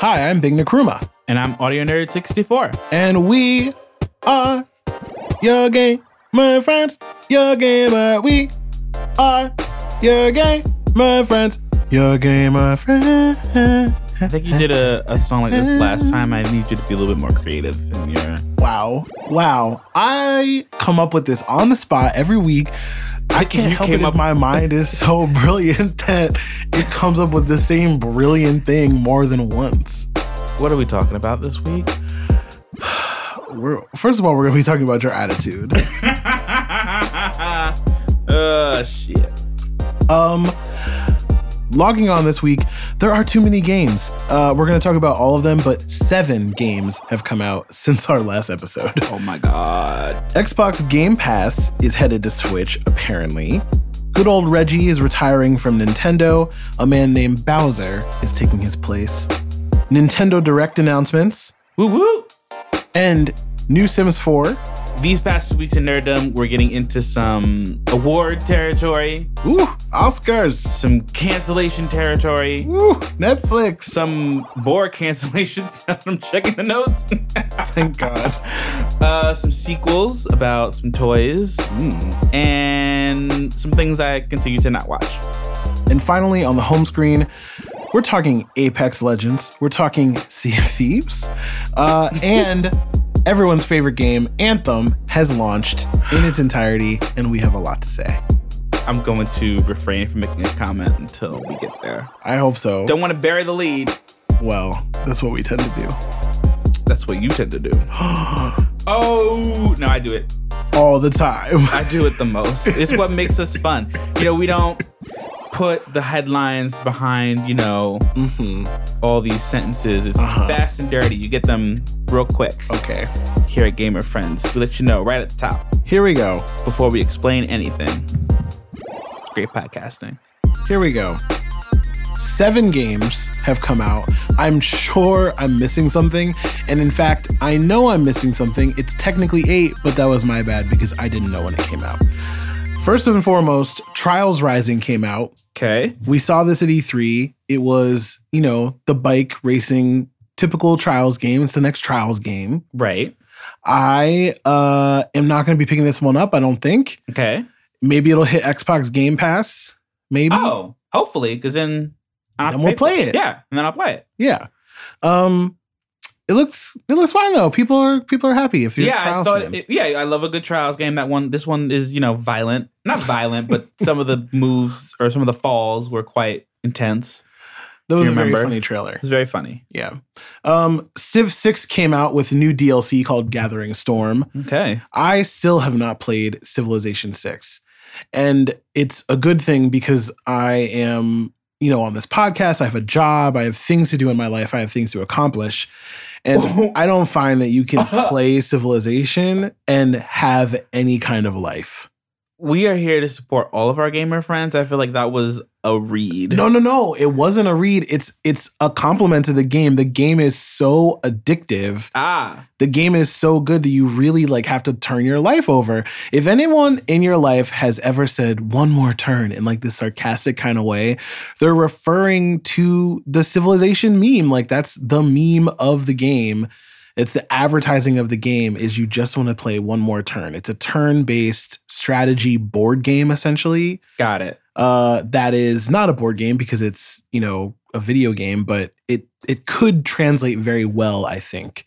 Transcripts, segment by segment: Hi, I'm Bing Nkrumah. And I'm Audio Nerd 64. And we are your game, my friends. Your gamer. We are your game, my friends. Your gamer friend. I think you did a song like this last time. I need you to be a little bit more creative in your... Wow. I come up with this on the spot every week. I can't help it. My mind is so brilliant that it comes up with the same brilliant thing more than once. What are we talking about this week? First of all, we're going to be talking about your attitude. Oh, shit. Logging on this week, there are too many games. We're going to talk about all of them, but 7 games have come out since our last episode. Oh my God. Xbox Game Pass is headed to Switch, apparently. Good old Reggie is retiring from Nintendo. A man named Bowser is taking his place. Nintendo Direct announcements. Woo-woo! And new Sims 4. These past 2 weeks in nerddom, we're getting into some award territory. Ooh, Oscars. Some cancellation territory. Ooh, Netflix. Some more cancellations now that I'm checking the notes. Thank God. Some sequels about some toys. And some things I continue to not watch. And finally, on the home screen, we're talking Apex Legends. We're talking Sea of Thieves. And... everyone's favorite game, Anthem, has launched in its entirety, and we have a lot to say. I'm going to refrain from making a comment until we get there. I hope so. Don't want to bury the lead. Well, that's what we tend to do. That's what you tend to do. Oh, no, I do it. All the time. I do it the most. It's what makes us fun. You know, we don't put the headlines behind, you know, all these sentences. It's fast and dirty. You get them... real quick. Okay. Here at Gamer Friends, we let you know right at the top. Here we go. Before we explain anything. It's great podcasting. Here we go. 7 games have come out. I'm sure I'm missing something. And in fact, I know I'm missing something. It's technically 8, but that was my bad because I didn't know when it came out. First and foremost, Trials Rising came out. Okay. We saw this at E3. It was, you know, the bike racing typical Trials game. It's the next Trials game. Right. I am not going to be picking this one up, I don't think. Okay. Maybe it'll hit Xbox Game Pass. Maybe. Oh, hopefully, because then we'll play it. Yeah, and then I'll play it. Yeah. It looks fine though. People are happy if you're a Trials fan. I love a good Trials game. This one is, you know, violent. Not violent, but some of the moves or some of the falls were quite intense. That was a very funny trailer. It was very funny. Yeah. Civ 6 came out with new DLC called Gathering Storm. Okay. I still have not played Civilization 6. And it's a good thing because I am, you know, on this podcast. I have a job. I have things to do in my life. I have things to accomplish. And I don't find that you can play Civilization and have any kind of life. We are here to support all of our gamer friends. I feel like that was a read. No. It wasn't a read. It's a compliment to the game. The game is so addictive. The game is so good that you really like have to turn your life over. If anyone in your life has ever said one more turn in like this sarcastic kind of way, they're referring to the Civilization meme. Like that's the meme of the game. It's the advertising of the game is you just want to play one more turn. It's a turn-based strategy board game, essentially. Got it. That is not a board game because it's, you know, a video game, but it could translate very well, I think,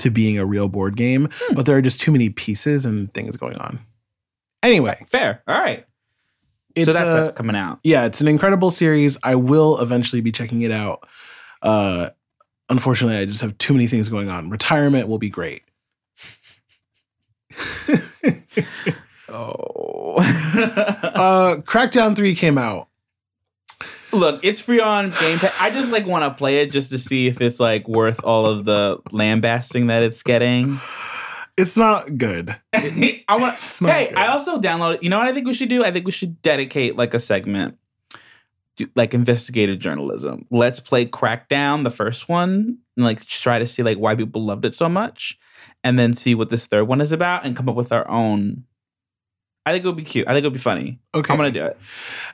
to being a real board game. But there are just too many pieces and things going on. Anyway. Fair. All right. So that's coming out. Yeah, it's an incredible series. I will eventually be checking it out. Unfortunately, I just have too many things going on. Retirement will be great. Crackdown 3 came out. Look, it's free on Game Pass. I just like want to play it just to see if it's like worth all of the lambasting that it's getting. It's not good. It's not good. I also downloaded. You know what I think we should do? I think we should dedicate like a segment. Like investigative journalism. Let's play Crackdown, the first one, and like try to see like why people loved it so much, and then see what this third one is about, and come up with our own. I think it'll be cute. I think it'll be funny. Okay, I'm gonna do it.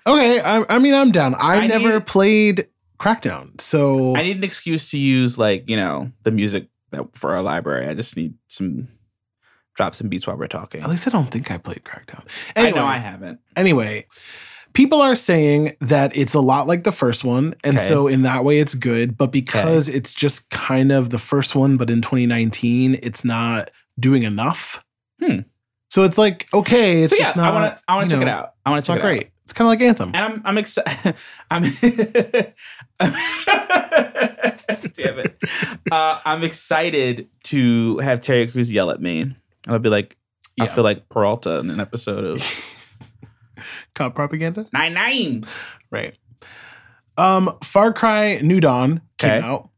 Okay, I mean I'm down. I never played Crackdown. So I need an excuse to use, like, you know, the music for our library. I just need some drop some beats while we're talking. At least I don't think I played Crackdown. Anyway, I know I haven't. Anyway, people are saying that it's a lot like the first one, and so in that way it's good, but because it's just kind of the first one, but in 2019, it's not doing enough. So it's like, okay, it's just not. I want to check it out. I want to check it out. It's not great. It's kind of like Anthem. And I'm excited. Damn it. I'm excited to have Terry Crews yell at me. I'll be like, I feel like Peralta in an episode of Cop Propaganda? 9-9. Right. Far Cry New Dawn came out.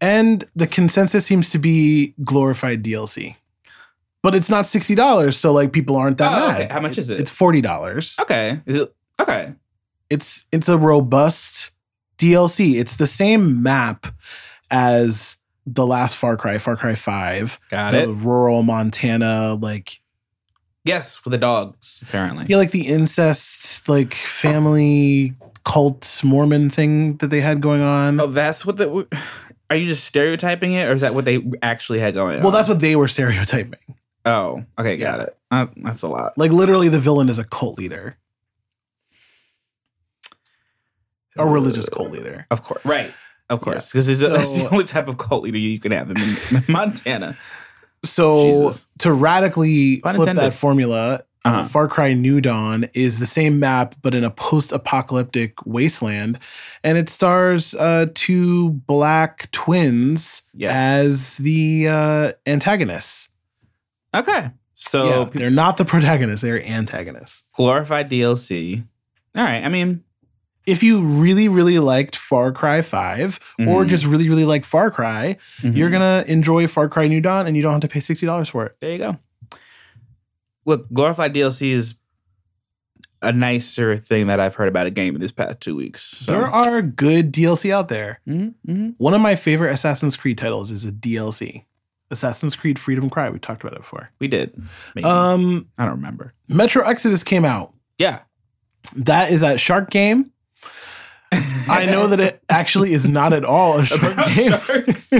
And the consensus seems to be glorified DLC. But it's not $60, so like people aren't that mad. Okay. How much is it? It's $40. Okay. Is it okay? It's a robust DLC. It's the same map as the last Far Cry 5. Got it. The rural Montana, like yes, with the dogs apparently. Yeah, like the incest, like family cult Mormon thing that they had going on. Oh, that's what the. Are you just stereotyping it, or is that what they actually had going on? Well, that's what they were stereotyping. Oh, okay, got it. That's a lot. Like, literally, the villain is a cult leader. A religious cult leader. Of course. Right. Of course. Because that's the only type of cult leader you can have in Montana. So, to radically flip that formula, Far Cry New Dawn is the same map, but in a post-apocalyptic wasteland. And it stars two black twins as the antagonists. Okay. So yeah, they're not the protagonists, they're antagonists. Glorified DLC. All right. I mean, if you really, really liked Far Cry 5 or just really, really like Far Cry, you're going to enjoy Far Cry New Dawn and you don't have to pay $60 for it. There you go. Look, glorified DLC is a nicer thing that I've heard about a game in this past 2 weeks. So. There are good DLC out there. One of my favorite Assassin's Creed titles is a DLC. Assassin's Creed Freedom Cry. We talked about it before. We did. Maybe. I don't remember. Metro Exodus came out. Yeah. That is a shark game. I know that it actually is not at all a shark game. Sharks.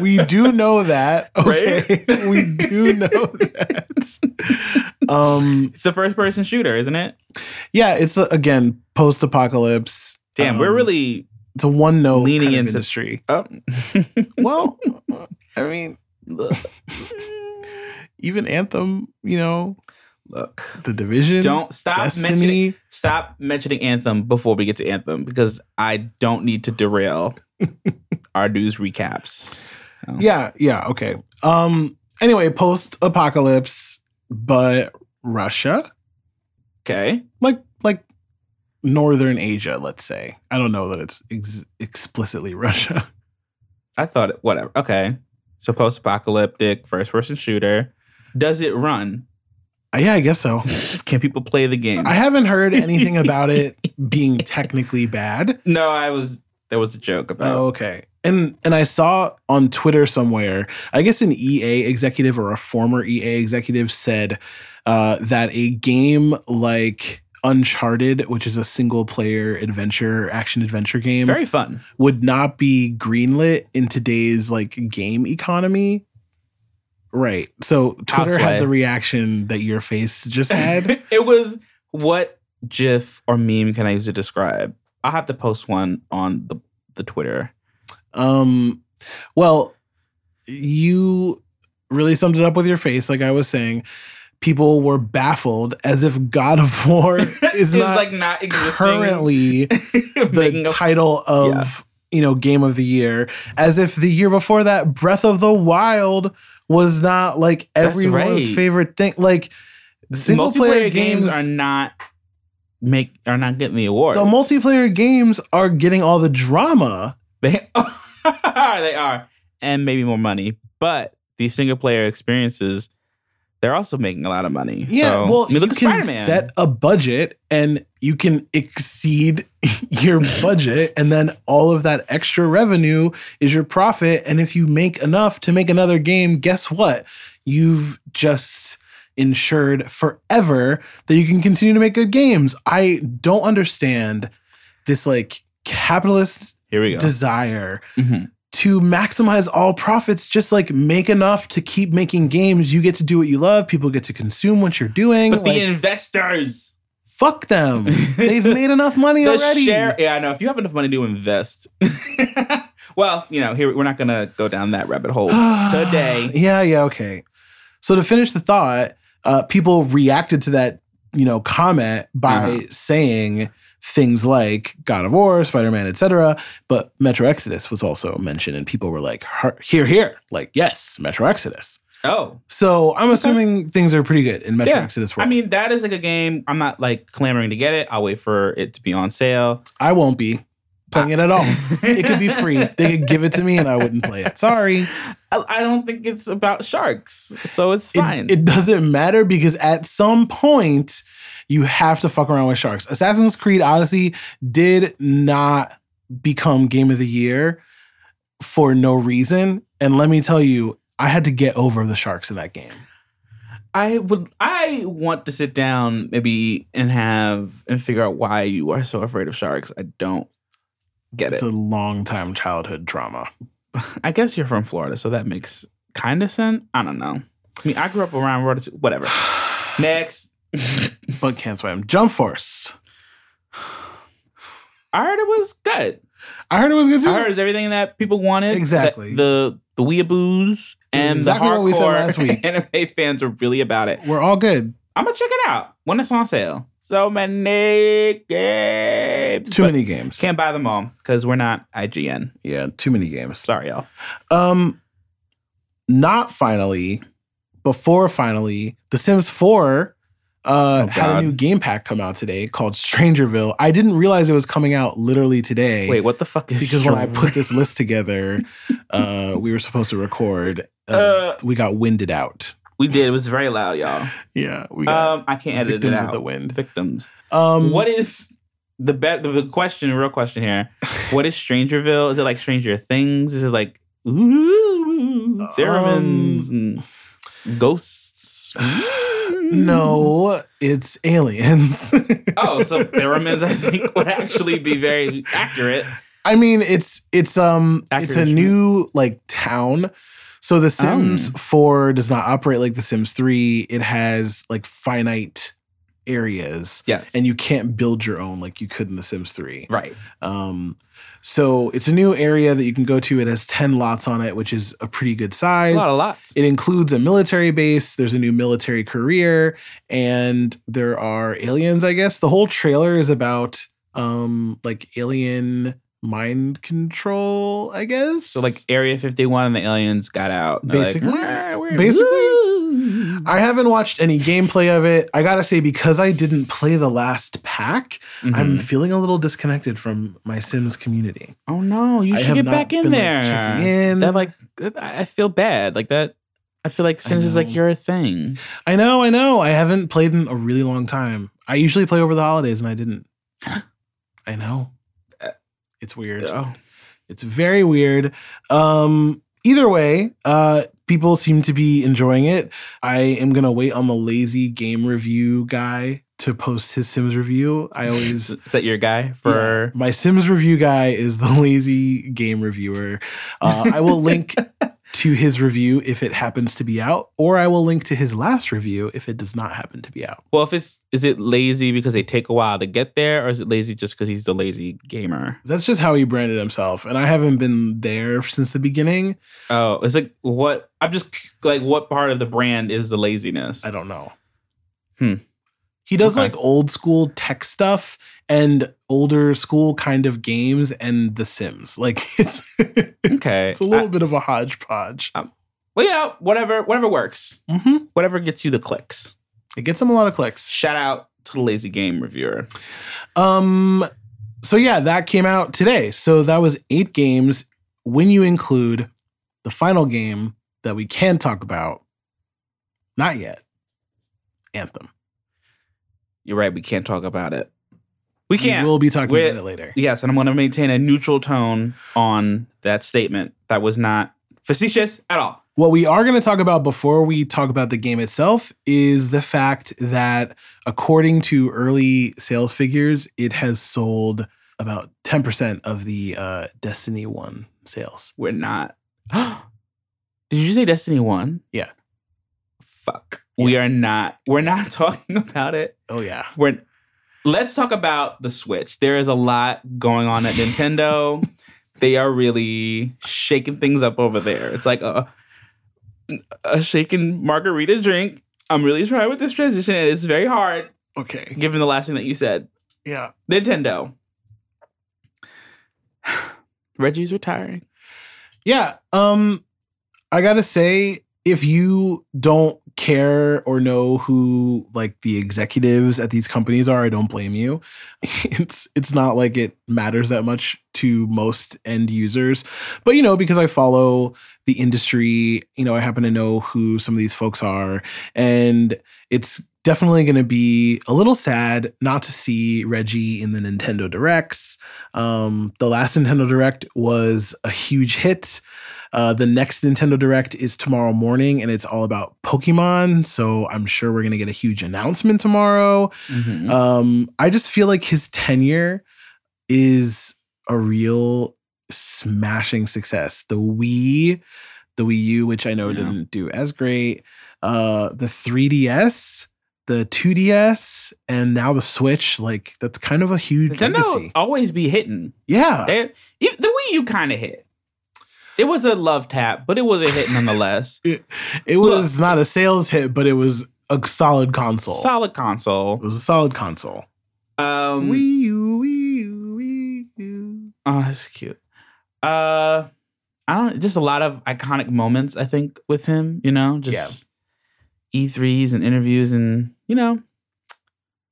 We do know that. Okay. Right? We do know that. It's a first-person shooter, isn't it? Yeah. It's, again, post-apocalypse. Damn, we're really... It's a one-note kind of industry. Oh. Well... I mean, look. Even Anthem, you know, look, The Division. Don't stop mentioning Anthem before we get to Anthem because I don't need to derail our news recaps. So. Yeah, okay. Anyway, post-apocalypse, but Russia. Okay, like Northern Asia, let's say. I don't know that it's explicitly Russia. I thought whatever. Okay. So post-apocalyptic, first-person shooter. Does it run? Yeah, I guess so. Can people play the game? I haven't heard anything about it being technically bad. No, there was a joke about it. Oh, okay. And I saw on Twitter somewhere, I guess an EA executive or a former EA executive said that a game like Uncharted, which is a single-player action-adventure game. Very fun. Would not be greenlit in today's, like, game economy. Right. So Twitter had the reaction that your face just had. It was, what GIF or meme can I use to describe? I'll have to post one on the Twitter. Well, you really summed it up with your face, like I was saying. People were baffled as if God of War is not currently the title of, you know, Game of the Year. As if the year before that, Breath of the Wild was not like everyone's favorite thing. Like single player games are not getting the awards. The multiplayer games are getting all the drama. They are, and maybe more money. But these single player experiences. They're also making a lot of money. Yeah, so, well, you can Spider-Man. Set a budget and you can exceed your budget and then all of that extra revenue is your profit. And if you make enough to make another game, guess what? You've just ensured forever that you can continue to make good games. I don't understand this like capitalist Here we go. Desire to maximize all profits, just like make enough to keep making games. You get to do what you love. People get to consume what you're doing. But like, the investors. Fuck them. They've made enough money already. Yeah, I know. If you have enough money to invest. Well, you know, here we're not going to go down that rabbit hole today. Yeah, okay. So to finish the thought, people reacted to that, you know, comment by saying things like God of War, Spider-Man, etc. But Metro Exodus was also mentioned, and people were like, hear. Like, yes, Metro Exodus. Oh. So I'm assuming things are pretty good in Metro Exodus World. I mean, that is like a game. I'm not like clamoring to get it. I'll wait for it to be on sale. I won't be playing it at all. It could be free. They could give it to me and I wouldn't play it. Sorry. I don't think it's about sharks, so it's fine. It doesn't matter because at some point you have to fuck around with sharks. Assassin's Creed Odyssey did not become Game of the Year for no reason. And let me tell you, I had to get over the sharks in that game. I want to sit down maybe and figure out why you are so afraid of sharks. I don't get it. It's a long time childhood trauma. I guess you're from Florida, so that makes kind of sense. I don't know. I mean, I grew up around whatever. Next. But can't swim. Jump Force. I heard it was good. I heard it was good too. I heard it was everything that people wanted. Exactly. The weeaboos. And exactly the hardcore what we said last week. Anime fans are really about it. We're all good. I'm going to check it out when it's on sale. So many games. Too many games. Can't buy them all because we're not IGN. Yeah, too many games. Sorry, y'all. Not finally, before finally, The Sims 4 had a new game pack come out today called StrangerVille. I didn't realize it was coming out literally today. Wait, what the fuck is Because when I put this list together, we were supposed to record. We got winded out. We did. It was very loud, y'all. Yeah. We got I can't edit it out. Victims of the wind. Victims. What is the question, real question here. What is StrangerVille? Is it like Stranger Things? Is it like, ooh, theremins and ghosts? No, it's aliens. Oh, so theremins, I think, would actually be very accurate. I mean, it's a new like town. So The Sims 4 does not operate like The Sims 3. It has like finite areas. Yes. And you can't build your own like you could in The Sims 3. Right. So it's a new area that you can go to. It has 10 lots on it, which is a pretty good size. A lot of lots. It includes a military base. There's a new military career. And there are aliens, I guess. The whole trailer is about like alien mind control, I guess. So like Area 51 and the aliens got out. Basically. Like, basically. I haven't watched any gameplay of it. I gotta say, because I didn't play the last pack, I'm feeling a little disconnected from my Sims community. Oh no, you should get back in there. Checking in. That like, I feel bad. Like that, I feel like Sims is like your thing. I know. I haven't played in a really long time. I usually play over the holidays and I didn't. I know. It's weird. Oh. It's very weird. Either way, people seem to be enjoying it. I am going to wait on the lazy game review guy to post his Sims review. Is that your guy? Yeah, my Sims review guy is the lazy game reviewer. I will link to his review if it happens to be out, or I will link to his last review if it does not happen to be out. Well, is it lazy because they take a while to get there, or is it lazy just because he's the lazy gamer? That's just how he branded himself, and I haven't been there since the beginning. Oh, it's like what? I'm just like, what part of the brand is the laziness? I don't know. He does like old school tech stuff and older school kind of games and The Sims. Like it's a little bit of a hodgepodge. Well, you know, whatever works. Whatever gets you the clicks. It gets him a lot of clicks. Shout out to the Lazy Game Reviewer. So yeah, that came out today. So that was 8 games when you include the final game that we can talk about. Not yet. Anthem. You're right. We can't talk about it. We can't. We'll be talking about it later. Yes, and I'm going to maintain a neutral tone on that statement. That was not facetious at all. What we are going to talk about before we talk about the game itself is the fact that, according to early sales figures, it has sold about 10% of the Destiny 1 sales. We're not. Did you say Destiny 1? Yeah. Fuck. Yeah. We are not. We're not talking about it. Oh, yeah. Let's talk about the Switch. There is a lot going on at Nintendo. They are really shaking things up over there. It's like a shaken margarita drink. I'm really trying with this transition, and it's very hard. Okay. Given the last thing that you said. Yeah. Nintendo. Reggie's retiring. Yeah. I gotta say, if you don't care or know who like the executives at these companies are, I don't blame you. It's not like it matters that much to most end users. But, you know, because I follow the industry, you know, I happen to know who some of these folks are. And it's definitely going to be a little sad not to see Reggie in the Nintendo Directs. The last Nintendo Direct was a huge hit. The next Nintendo Direct is tomorrow morning, and it's all about Pokemon. So I'm sure we're going to get a huge announcement tomorrow. Mm-hmm. I just feel like his tenure is a real smashing success. The Wii U, which I know didn't do as great, the 3DS, the 2DS, and now the Switch. Like, that's kind of a huge legacy. Always be hitting. Yeah. The Wii U kind of hit. It was a love tap, but it was a hit nonetheless. it was not a sales hit, but it was a solid console. It was a solid console. Wii U, Wii U, Wii U. Oh, that's cute. I don't. Just a lot of iconic moments, I think, with him. You know, just E3s and interviews, and you know.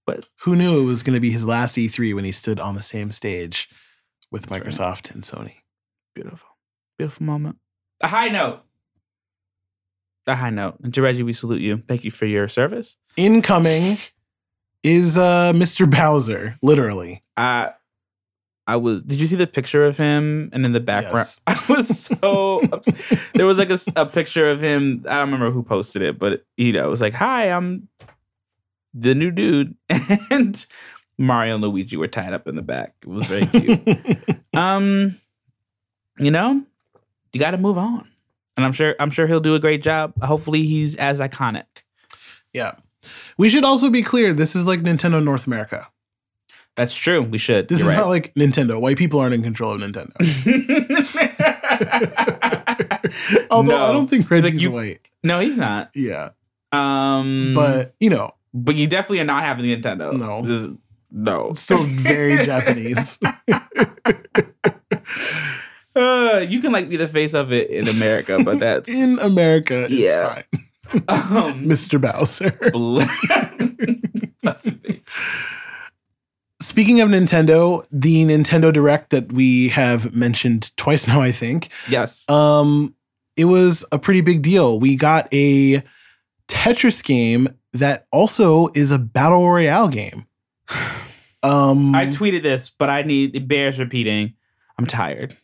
But who knew it was going to be his last E3 when he stood on the same stage with Microsoft and Sony? Beautiful. Beautiful moment. A high note. And to Reggie, we salute you. Thank you for your service. Incoming is Mr. Bowser, literally. Did you see the picture of him? And in the background, yes. I was so upset. There was like a picture of him. I don't remember who posted it, but you know, it was like, hi, I'm the new dude. And Mario and Luigi were tied up in the back. It was very cute. You know? You got to move on, and I'm sure he'll do a great job. Hopefully, he's as iconic. Yeah, we should also be clear. This is like Nintendo North America. That's true. We should. This You're is right. Not like Nintendo. White people aren't in control of Nintendo. Although I don't think Reggie's white. No, he's not. Yeah. But you know. But you definitely are not having Nintendo. No. This is, no. It's still very Japanese. You can like be the face of it in America, but that's in America. Yeah, it's fine. Mr. Bowser. Speaking of Nintendo, the Nintendo Direct that we have mentioned twice now, I think. Yes. It was a pretty big deal. We got a Tetris game that also is a battle royale game. I tweeted this, but it bears repeating. I'm tired.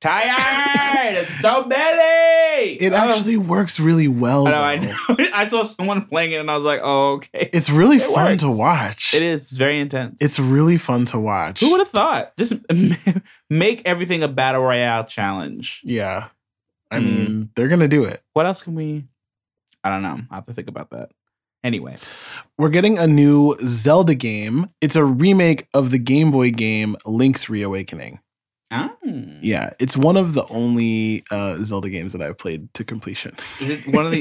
Tired! It's so many! It actually works really well. I know. I saw someone playing it and I was like, oh, okay. It's really fun to watch. It is very intense. It's really fun to watch. Who would have thought? Just make everything a battle royale challenge. Yeah. I mean, they're going to do it. What else can we... I don't know. I have to think about that. Anyway. We're getting a new Zelda game. It's a remake of the Game Boy game, Link's Reawakening. Oh. Yeah, it's one of the only Zelda games that I've played to completion. Is it one of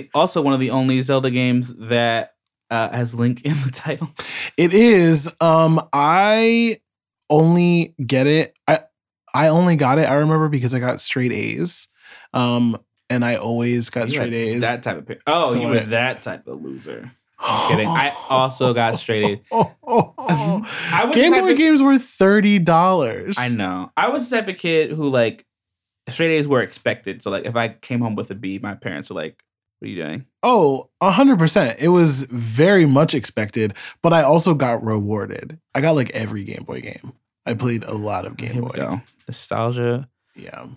the only Zelda games that has Link in the title? It is. I only get it. I only got it. I remember because I got straight A's, and I always got straight A's. That type of you were that type of loser. I'm kidding. I also got straight A's. Game Boy games were $30. I know. I was the type of kid who, like, straight A's were expected. So, like, if I came home with a B, my parents were like, what are you doing? Oh, 100%. It was very much expected, but I also got rewarded. I got, like, every Game Boy game. I played a lot of Game Boy. Nostalgia. Yeah.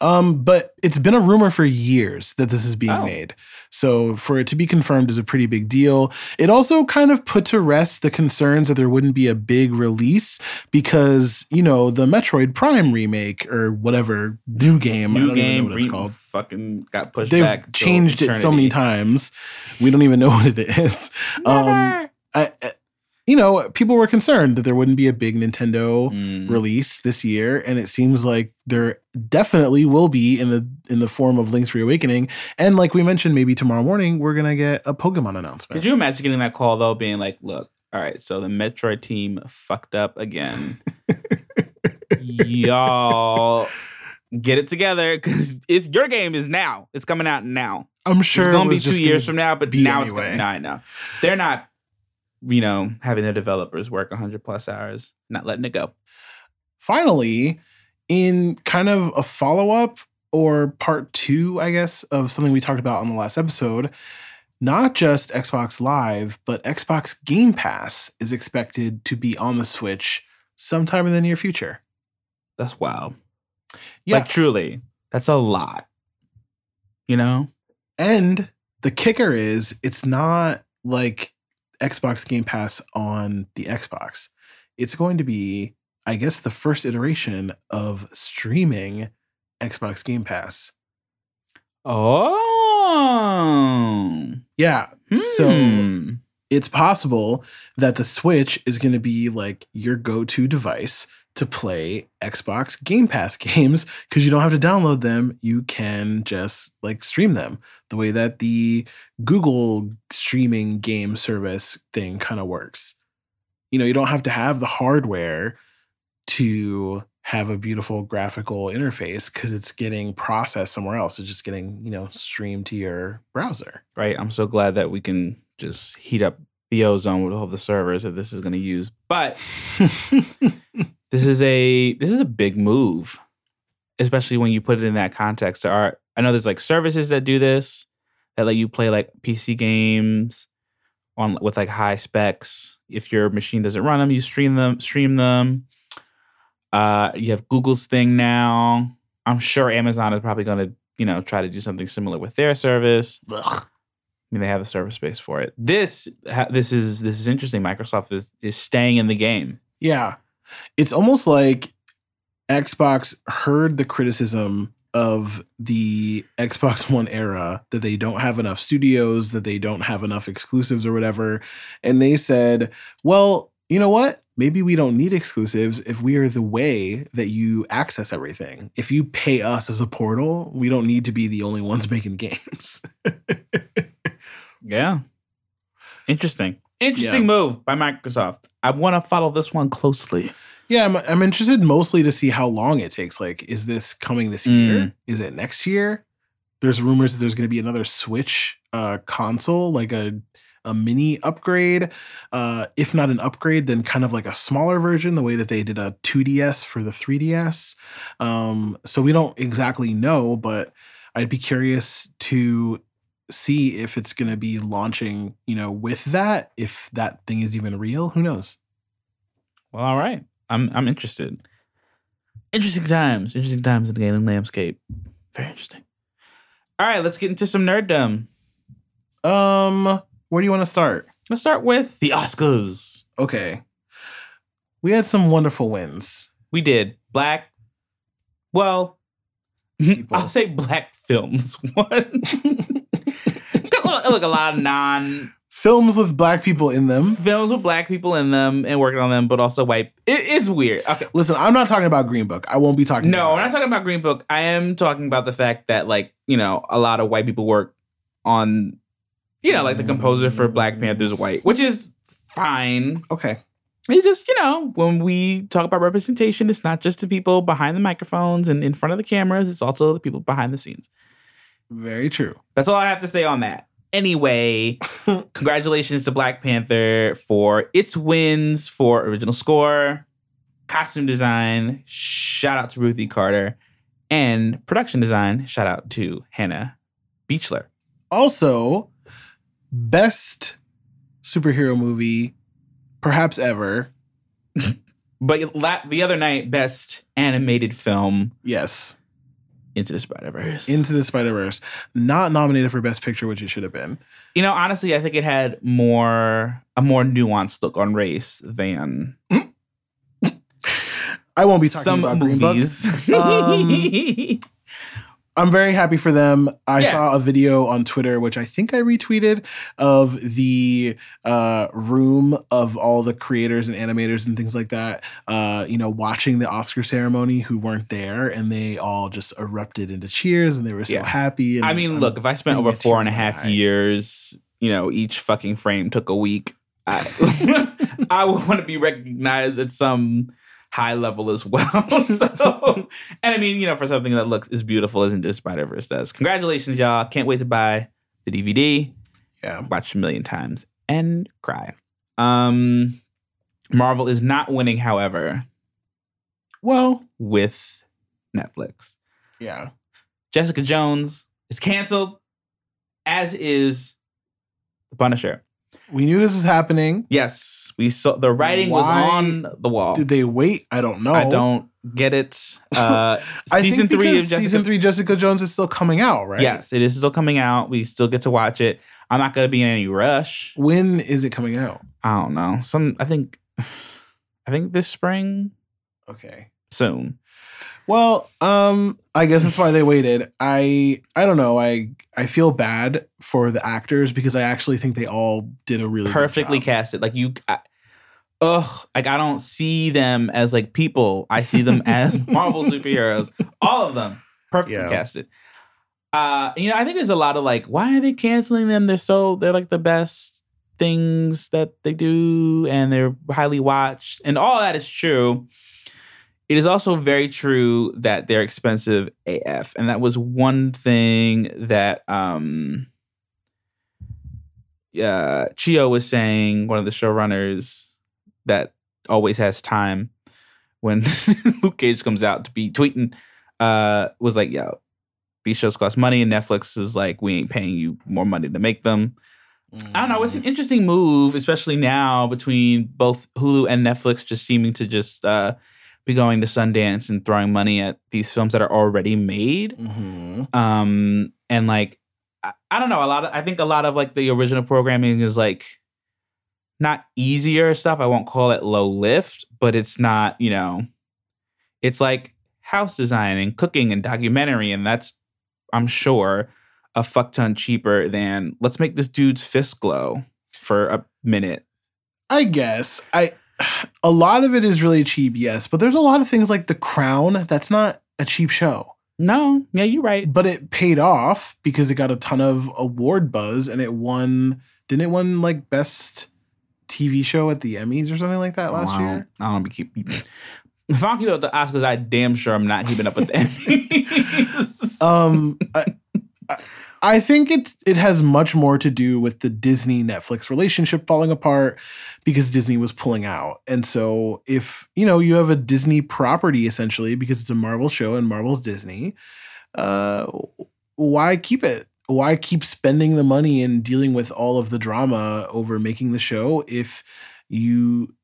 But it's been a rumor for years that this is being made. So for it to be confirmed is a pretty big deal. It also kind of put to rest the concerns that there wouldn't be a big release because, you know, the Metroid Prime remake or whatever, new game, I don't even know what it's called. Fucking got pushed back. They've changed it so many times. We don't even know what it is. You know, people were concerned that there wouldn't be a big Nintendo release this year, and it seems like there definitely will be in the form of Link's Reawakening. And like we mentioned, maybe tomorrow morning we're gonna get a Pokemon announcement. Could you imagine getting that call though, being like, "Look, all right, so the Metroid team fucked up again. Y'all get it together because it's your game is now. It's coming out now. I'm sure it's gonna be 2 years from now, but now anyway. It's coming out now. They're not." You know, having their developers work 100 plus hours, not letting it go. Finally, in kind of a follow-up or part two, I guess, of something we talked about on the last episode, not just Xbox Live, but Xbox Game Pass is expected to be on the Switch sometime in the near future. That's wild. Yeah. Like, truly, that's a lot, you know? And the kicker is it's not like Xbox Game Pass on the Xbox. It's going to be, I guess, the first iteration of streaming Xbox Game Pass. Oh. Yeah. So it's possible that the Switch is going to be like your go-to device to play Xbox Game Pass games because you don't have to download them. You can just like stream them the way that the Google streaming game service thing kind of works. You know, you don't have to have the hardware to have a beautiful graphical interface because it's getting processed somewhere else. It's just getting, you know, streamed to your browser. Right. I'm so glad that we can just heat up the ozone with all the servers that this is going to use. But... This is a big move, especially when you put it in that context. There are, I know there's like services that do this that let you play like PC games on with like high specs. If your machine doesn't run them, you stream them. You have Google's thing now. I'm sure Amazon is probably going to, you know, try to do something similar with their service. Ugh. I mean, they have the server space for it. This is interesting. Microsoft is staying in the game. Yeah. It's almost like Xbox heard the criticism of the Xbox One era that they don't have enough studios, that they don't have enough exclusives or whatever. And they said, well, you know what? Maybe we don't need exclusives if we are the way that you access everything. If you pay us as a portal, we don't need to be the only ones making games. Yeah. Interesting move by Microsoft. I want to follow this one closely. Yeah, I'm interested mostly to see how long it takes. Like, is this coming this year? Is it next year? There's rumors that there's going to be another Switch console, like a mini upgrade. If not an upgrade, then kind of like a smaller version, the way that they did a 2DS for the 3DS. So we don't exactly know, but I'd be curious to see if it's going to be launching, you know, with that, if that thing is even real, who knows? Well, all right. I'm interested. Interesting times in the gaming landscape. Very interesting. All right, let's get into some nerddom. Where do you want to start? Let's start with the Oscars. Okay. We had some wonderful wins. We did. I'll say black films won. Look, a lot of films with black people in them. Films with black people in them and working on them, but also white. It's weird. Okay. Listen, I'm not talking about Green Book. I won't be talking about that. No, I'm not talking about Green Book. I am talking about the fact that, like, you know, a lot of white people work on, you know, like the composer for Black Panther is white, which is fine. Okay. It's just, you know, when we talk about representation, it's not just the people behind the microphones and in front of the cameras. It's also the people behind the scenes. Very true. That's all I have to say on that. Anyway, congratulations to Black Panther for its wins for original score, costume design, shout out to Ruth E. Carter, and production design, shout out to Hannah Beechler. Also, best superhero movie perhaps ever. But the other night, best animated film. Yes. Into the Spider-Verse. Not nominated for Best Picture, which it should have been. You know, honestly, I think it had a more nuanced look on race than... I won't be talking about Green Book. I'm very happy for them. I saw a video on Twitter, which I think I retweeted, of the room of all the creators and animators and things like that, watching the Oscar ceremony who weren't there, and they all just erupted into cheers, and they were so happy. And I mean, look, if I spent over 4.5 years, each fucking frame took a week, I would want to be recognized at some... high level as well. So, and I mean, for something that looks as beautiful as Into the Spider-Verse does. Congratulations, y'all. Can't wait to buy the DVD. Yeah. Watch a million times and cry. Marvel is not winning, however. Well. With Netflix. Yeah. Jessica Jones is canceled, as is The Punisher. We knew this was happening. Yes. We saw the writing was on the wall. Did they wait? I don't know. I don't get it. Season 3 Jessica Jones is still coming out, right? Yes, it is still coming out. We still get to watch it. I'm not going to be in any rush. When is it coming out? I don't know. I think this spring. Okay. Soon. Well, I guess that's why they waited. I don't know. I feel bad for the actors because I actually think they all did a really perfectly good job. Casted. Like I don't see them as like people. I see them as Marvel superheroes. All of them perfectly casted. I think there's a lot of like, why are they canceling them? They're like the best things that they do, and they're highly watched, and all that is true. It is also very true that they're expensive AF. And that was one thing that Chio was saying, one of the showrunners that always has time when Luke Cage comes out to be tweeting, was like, yo, these shows cost money. And Netflix is like, we ain't paying you more money to make them. I don't know. It's an interesting move, especially now between both Hulu and Netflix just seeming to just... be going to Sundance and throwing money at these films that are already made. Mm-hmm. I don't know. I think a lot of like the original programming is like not easier stuff. I won't call it low lift, but it's not, it's like house design and cooking and documentary. And that's, I'm sure, a fuck ton cheaper than let's make this dude's fist glow for a minute. I guess. A lot of it is really cheap, yes, but there's a lot of things like The Crown that's not a cheap show. No, yeah, you're right. But it paid off because it got a ton of award buzz, and it won. Didn't it win like best TV show at the Emmys or something like that last year? I don't keep. If I don't keep up with the Oscars, I damn sure I'm not keeping up with the Emmys. I think it has much more to do with the Disney-Netflix relationship falling apart because Disney was pulling out. And so if, you have a Disney property, essentially, because it's a Marvel show and Marvel's Disney, why keep it? Why keep spending the money and dealing with all of the drama over making the show if you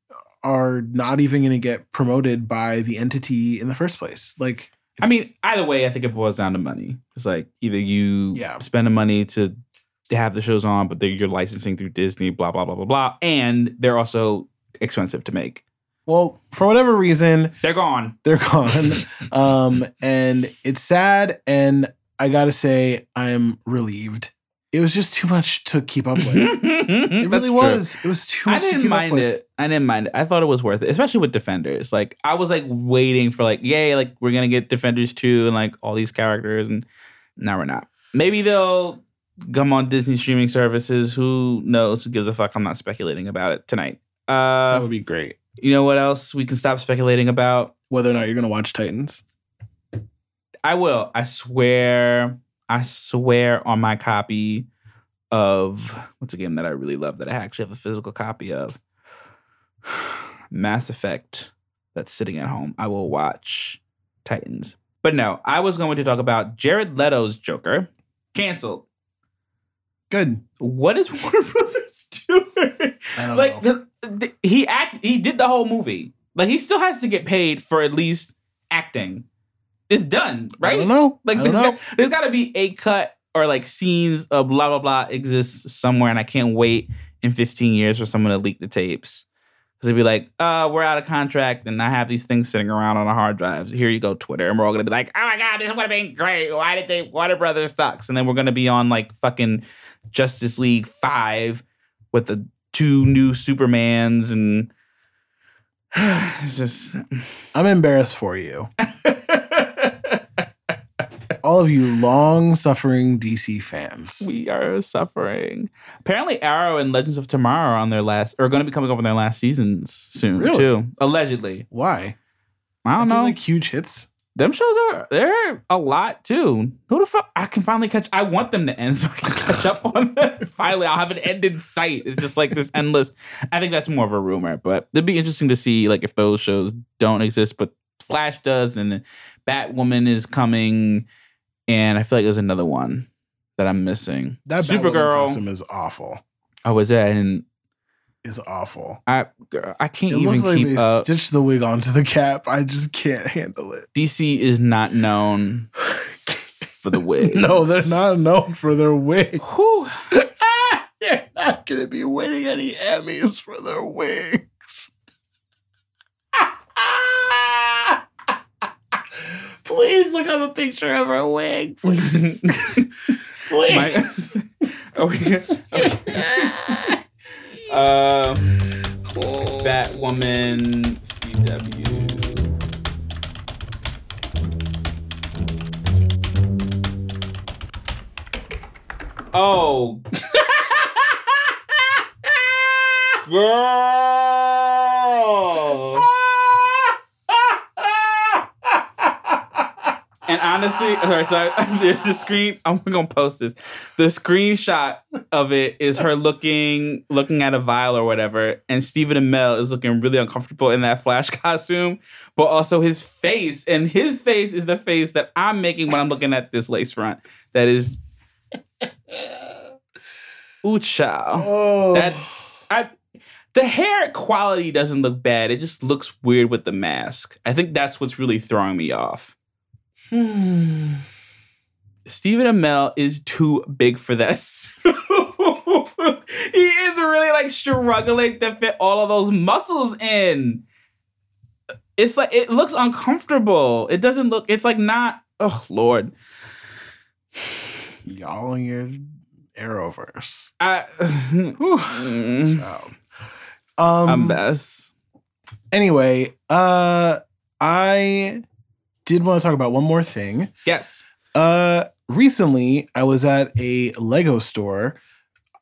are not even going to get promoted by the entity in the first place? Like... I mean, either way, I think it boils down to money. It's like either you spend the money to have the shows on, but you're licensing through Disney, blah, blah, blah, blah, blah. And they're also expensive to make. Well, for whatever reason. They're gone. And it's sad. And I got to say, I'm relieved. It was just too much to keep up with. It really was. True. It was too much to keep up with. I didn't mind it. I thought it was worth it, especially with Defenders. Like, I was, like, waiting for, like, yay, like, we're going to get Defenders 2 and, like, all these characters. And now we're not. Maybe they'll come on Disney streaming services. Who knows? Who gives a fuck? I'm not speculating about it tonight. That would be great. You know what else we can stop speculating about? Whether or not you're going to watch Titans. I will. I swear on my copy of... What's a game that I really love that I actually have a physical copy of? Mass Effect that's sitting at home. I will watch Titans. But no, I was going to talk about Jared Leto's Joker. Canceled. Good. What is Warner Brothers doing? I don't know. He did the whole movie. Like, he still has to get paid for at least acting. It's done, right? I don't know. Like, there's got to be a cut or like scenes of blah, blah, blah exists somewhere. And I can't wait in 15 years for someone to leak the tapes. Because they'd be like, we're out of contract and I have these things sitting around on a hard drive. Here you go, Twitter. And we're all going to be like, oh my God, this would have been great. Why did they? Warner Brothers sucks. And then we're going to be on like fucking Justice League 5 with the two new Supermans and it's just... I'm embarrassed for you. All of you long-suffering DC fans. We are suffering. Apparently, Arrow and Legends of Tomorrow are on their last... are going to be coming up on their last seasons soon, really? Too. Allegedly. Why? I don't know. Like huge hits. Them shows are... they're a lot, too. Who the fuck... I can finally catch... I want them to end so I can catch up on them. Finally, I'll have an end in sight. It's just like this endless... I think that's more of a rumor, but it'd be interesting to see like if those shows don't exist, but Flash does, and then Batwoman is coming... and I feel like there's another one that I'm missing. That Supergirl costume is awful. Oh, is that? And it's awful. I can't even keep up. It looks like they stitched the wig onto the cap. I just can't handle it. DC is not known for the wigs. No, they're not known for their wigs. They're not going to be winning any Emmys for their wigs. Please look up a picture of her wig, please. Please. Batwoman CW. Oh. Girl. And honestly, there's the screen. I'm gonna post this. The screenshot of it is her looking at a vial or whatever, and Stephen Amell is looking really uncomfortable in that Flash costume, but also his face, and his face is the face that I'm making when I'm looking at this lace front. That is, ooh, child. Oh. The hair quality doesn't look bad. It just looks weird with the mask. I think that's what's really throwing me off. Stephen Amell is too big for this. He is really like struggling to fit all of those muscles in. It's like, it looks uncomfortable. It doesn't look, it's like not, oh Lord. Y'all in your Arrowverse. I'm best. Anyway, I did want to talk about one more thing. Yes. Recently, I was at a Lego store.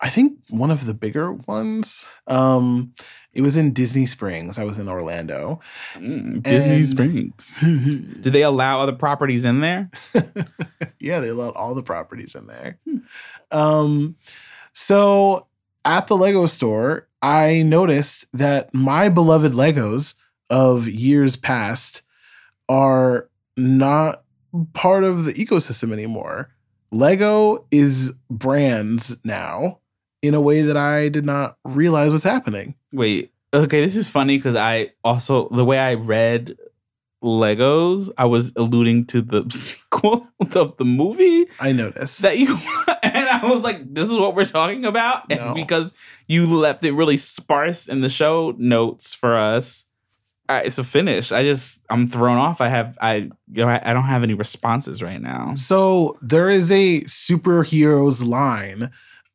I think one of the bigger ones. It was in Disney Springs. I was in Orlando. Disney Springs. Did they allow other properties in there? Yeah, they allowed all the properties in there. So at the Lego store, I noticed that my beloved Legos of years past are not part of the ecosystem anymore. Lego is brands now in a way that I did not realize was happening. Wait, okay, this is funny because I also, the way I read Legos, I was alluding to the sequel of the movie. I noticed. And I was like, this is what we're talking about? And because you left it really sparse in the show notes for us, it's a finish. I'm thrown off. I don't have any responses right now. So there is a superheroes line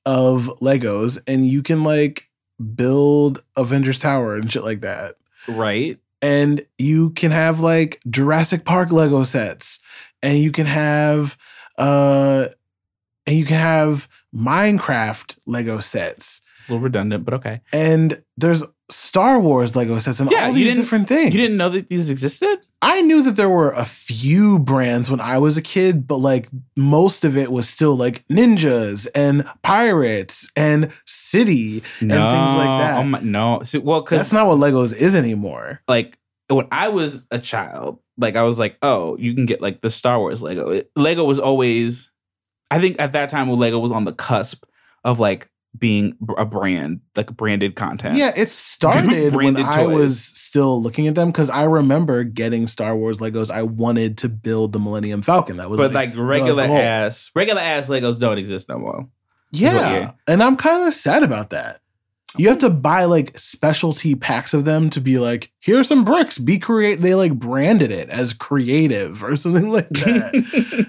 of Legos, and you can like build Avengers Tower and shit like that. Right. And you can have like Jurassic Park Lego sets, and you can have Minecraft Lego sets. It's a little redundant, but okay. And there's Star Wars Lego sets and all these different things. You didn't know that these existed? I knew that there were a few brands when I was a kid, but like most of it was still like ninjas and pirates and city and things like that. So, because that's not what Legos is anymore. Like when I was a child, like I was like, oh, you can get like the Star Wars Lego. Lego was always, I think at that time, Lego was on the cusp of like being a brand, like branded content. Yeah, it started when toys. I was still looking at them because I remember getting Star Wars Legos. I wanted to build the Millennium Falcon. That was but like regular ass Legos don't exist no more. Yeah, and I'm kind of sad about that. You have to buy like specialty packs of them to be like, here's some bricks. Be creative. They like branded it as creative or something like that.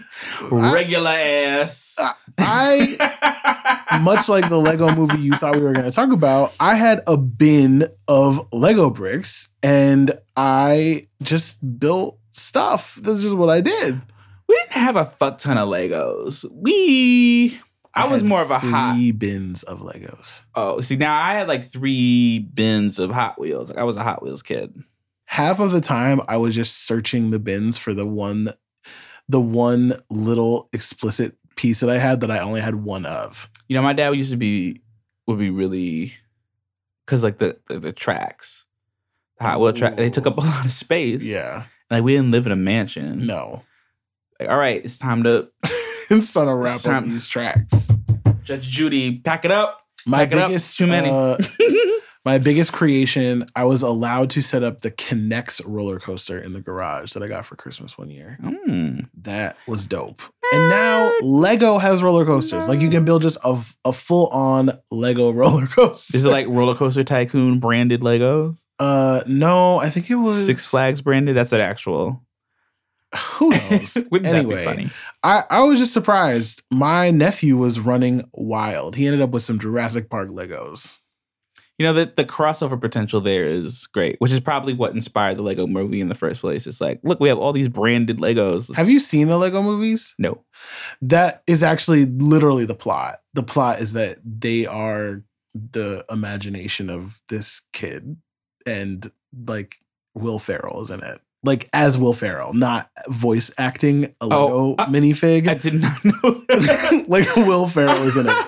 Regular ass. I much like the Lego movie you thought we were going to talk about, I had a bin of Lego bricks and I just built stuff. This is what I did. We didn't have a fuck ton of Legos. I was more of a hot. 3 bins of Legos. Oh, see, now I had like 3 bins of Hot Wheels. Like I was a Hot Wheels kid. Half of the time, I was just searching the bins for the one little explicit piece that I had that I only had one of. You know, my dad would be really, because like the tracks, the Hot Wheel track, they took up a lot of space. Yeah, and like we didn't live in a mansion. No. Like, all right, it's time to. It's time to wrap up these tracks. Judge Judy, pack it up. Too many. My biggest creation, I was allowed to set up the Kinex roller coaster in the garage that I got for Christmas one year. Mm. That was dope. And now Lego has roller coasters. Like you can build just a full-on Lego roller coaster. Is it like Roller Coaster Tycoon branded Legos? No, I think it was Six Flags branded. That's an actual. Who knows? Anyway, that be funny? I was just surprised. My nephew was running wild. He ended up with some Jurassic Park Legos. You know, the crossover potential there is great, which is probably what inspired the Lego movie in the first place. It's like, look, we have all these branded Legos. Have you seen the Lego movies? No. That is actually literally the plot. The plot is that they are the imagination of this kid and like Will Ferrell is in it. Like, as Will Ferrell, not voice acting a Lego minifig. I did not know that. Like, Will Ferrell is in it.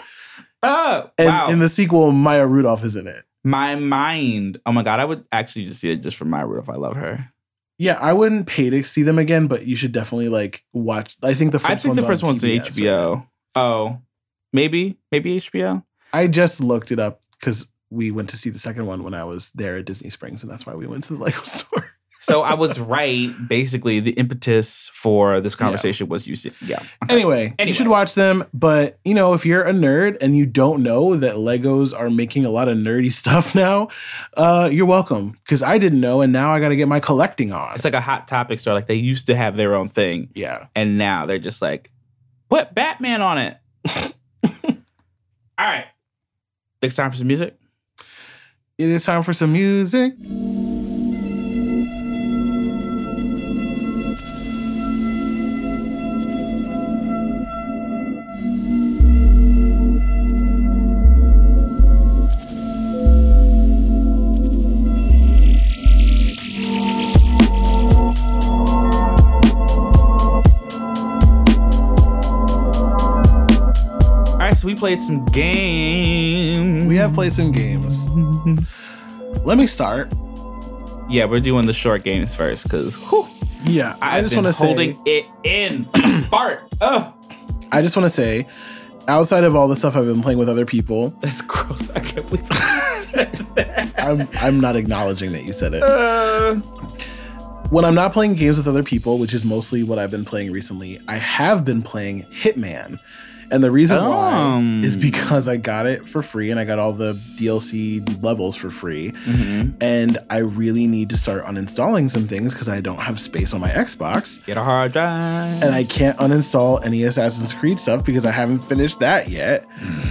Oh, and wow. In the sequel, Maya Rudolph is in it. My mind. Oh, my God. I would actually just see it just for Maya Rudolph. I love her. Yeah, I wouldn't pay to see them again, but you should definitely, like, watch. I think the first one's on HBO. Right? Oh, maybe HBO? I just looked it up because we went to see the second one when I was there at Disney Springs, and that's why we went to the Lego store. So I was right. Basically, the impetus for this conversation was you see. Yeah. Okay. Anyway, you should watch them. But, you know, if you're a nerd and you don't know that Legos are making a lot of nerdy stuff now, you're welcome. Because I didn't know. And now I got to get my collecting on. It's like a Hot Topic store. Like they used to have their own thing. Yeah. And now they're just like, put Batman on it. All right. It's time for some music. It is time for some music. We played some games. We have played some games. Let me start. Yeah, we're doing the short games first because yeah, I just want to say holding it in. Fart. Ugh. I just want to say, outside of all the stuff I've been playing with other people, that's gross. I can't believe I said that. I'm not acknowledging that you said it. When I'm not playing games with other people, which is mostly what I've been playing recently, I have been playing Hitman. And the reason why is because I got it for free and I got all the DLC levels for free. Mm-hmm. And I really need to start uninstalling some things because I don't have space on my Xbox. Get a hard drive. And I can't uninstall any Assassin's Creed stuff because I haven't finished that yet.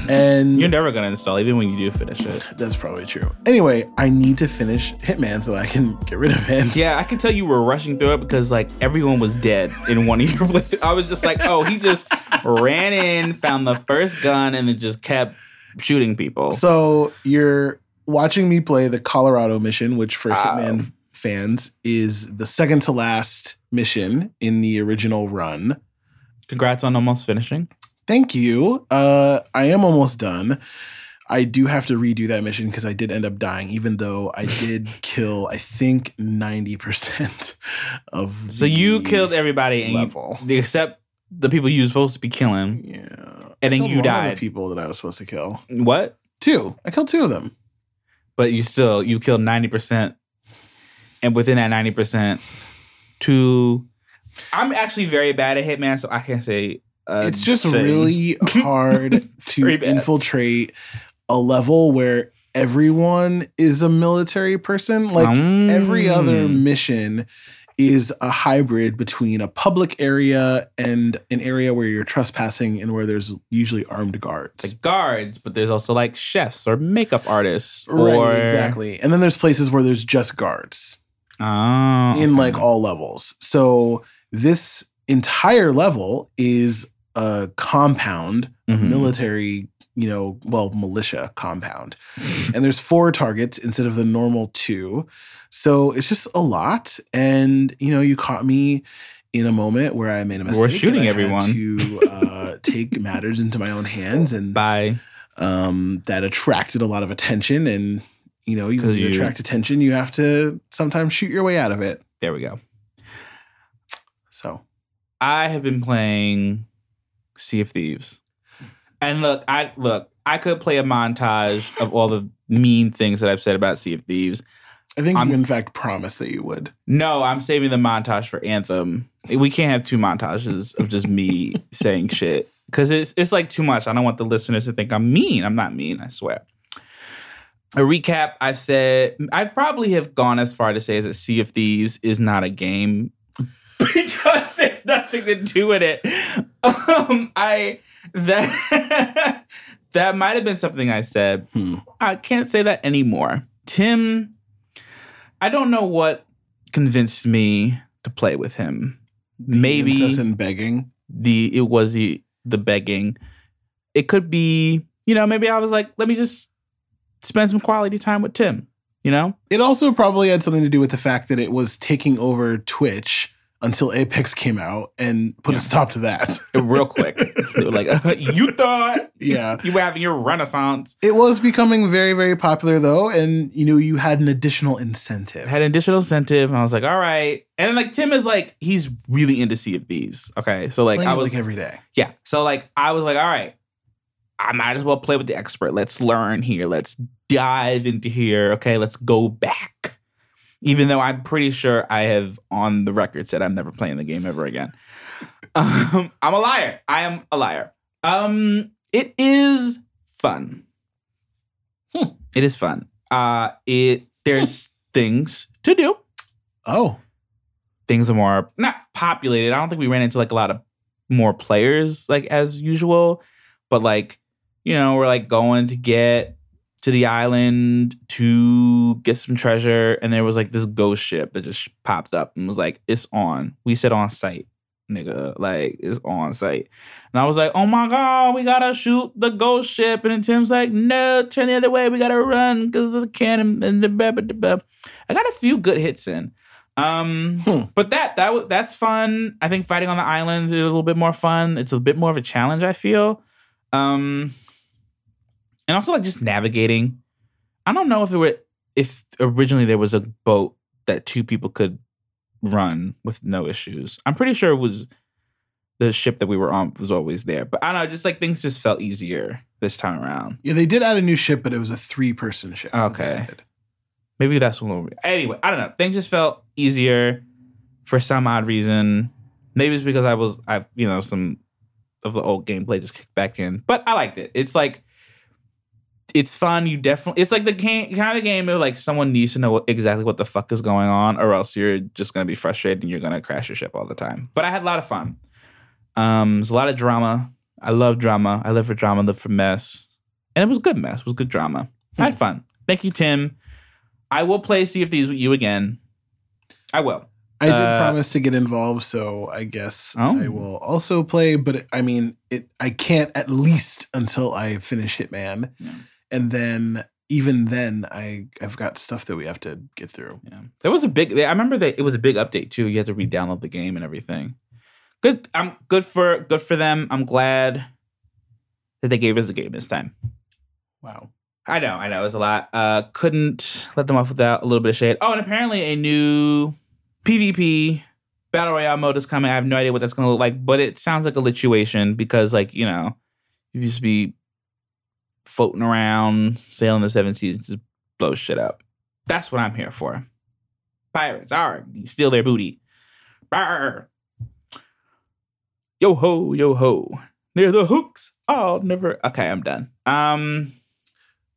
And you're never going to install even when you do finish it. That's probably true. Anyway, I need to finish Hitman so that I can get rid of it. Yeah, I can tell you were rushing through it because like everyone was dead in one of your playthroughs. I was just like, oh, he just ran in. Found the first gun and then just kept shooting people. So you're watching me play the Colorado mission, which for Hitman fans is the second to last mission in the original run. Congrats on almost finishing. Thank you. I am almost done. I do have to redo that mission because I did end up dying, even though I did kill, I think, 90% of the So you killed everybody. Except the people you were supposed to be killing. Yeah. and then you died. The people that I was supposed to kill. What? Two. I killed two of them. But you killed 90%. And within that 90%, two. I'm actually very bad at Hitman, so I can't say. It's just really hard to infiltrate a level where everyone is a military person. Like every other mission is a hybrid between a public area and an area where you're trespassing and where there's usually armed guards. Like guards, but there's also like chefs or makeup artists. Right, exactly. And then there's places where there's just guards. Oh. In like all levels. So this entire level is a compound, a military, militia compound. And there's four targets instead of the normal two. So it's just a lot. And, you caught me in a moment where I made a mistake. We're shooting everyone. I had to take matters into my own hands. And bye. That attracted a lot of attention. And, you attract attention, you have to sometimes shoot your way out of it. There we go. So I have been playing Sea of Thieves. And I could play a montage of all the mean things that I've said about Sea of Thieves. I think you, in fact, promised that you would. No, I'm saving the montage for Anthem. We can't have two montages of just me saying shit. Because it's like too much. I don't want the listeners to think I'm mean. I'm not mean, I swear. A recap, I've said, I probably have gone as far to say is that Sea of Thieves is not a game. Because there's nothing to do with it. That might have been something I said. I can't say that anymore. Tim, I don't know what convinced me to play with him. Maybe incessant begging. It was the begging. It could be, maybe I was like, let me just spend some quality time with Tim. It also probably had something to do with the fact that it was taking over Twitch until Apex came out and put a stop to that. Real quick. They were like, you thought you were having your renaissance. It was becoming very, very popular, though. And, you had an additional incentive. I had an additional incentive. And I was like, all right. And then, Tim is like, he's really into Sea of Thieves. Okay. So, I was like every day. Yeah. So, I was like, all right, I might as well play with the expert. Let's learn here. Let's dive into here. Okay. Let's go back. Even though I'm pretty sure I have on the record said I'm never playing the game ever again. I'm a liar. I am a liar. It is fun. It is fun. There's things to do. Oh. Things are more not populated. I don't think we ran into a lot of more players as usual. But we're going to get to the island to get some treasure. And there was this ghost ship that just popped up and was like, it's on. We said on site, nigga. It's on site. And I was like, oh my God, we gotta shoot the ghost ship. And then Tim's like, no, turn the other way. We gotta run because of the cannon. I got a few good hits in. But that's fun. I think fighting on the islands is a little bit more fun. It's a bit more of a challenge, I feel. And also, just navigating. I don't know if originally there was a boat that two people could run with no issues. I'm pretty sure it was the ship that we were on was always there. But I don't know, things just felt easier this time around. Yeah, they did add a new ship, but it was a three-person ship. Okay. Maybe that's what we'll... Anyway, I don't know. Things just felt easier for some odd reason. Maybe it's because some of the old gameplay just kicked back in. But I liked it. It's fun. You definitely... It's the kind of game where, someone needs to know exactly what the fuck is going on or else you're just going to be frustrated and you're going to crash your ship all the time. But I had a lot of fun. There's a lot of drama. I love drama. I live for drama. I live for mess. And it was good mess. It was good drama. I had fun. Thank you, Tim. I will play Sea of Thieves with you again. I will. I did promise to get involved, so I guess I will also play. But, I can't at least until I finish Hitman. Yeah. And then, even then, I've got stuff that we have to get through. Yeah. There was I remember that it was a big update, too. You had to re-download the game and everything. Good. I'm good for them. I'm glad that they gave us a game this time. Wow. I know. It was a lot. Couldn't let them off without a little bit of shade. Oh, and apparently a new PvP Battle Royale mode is coming. I have no idea what that's going to look like, but it sounds like a lituation because, You used to be floating around, sailing the seven seas, just blow shit up. That's what I'm here for. Pirates, are you steal their booty? Brr. Yo ho, yo ho. They're the hooks. Oh, never. Okay, I'm done.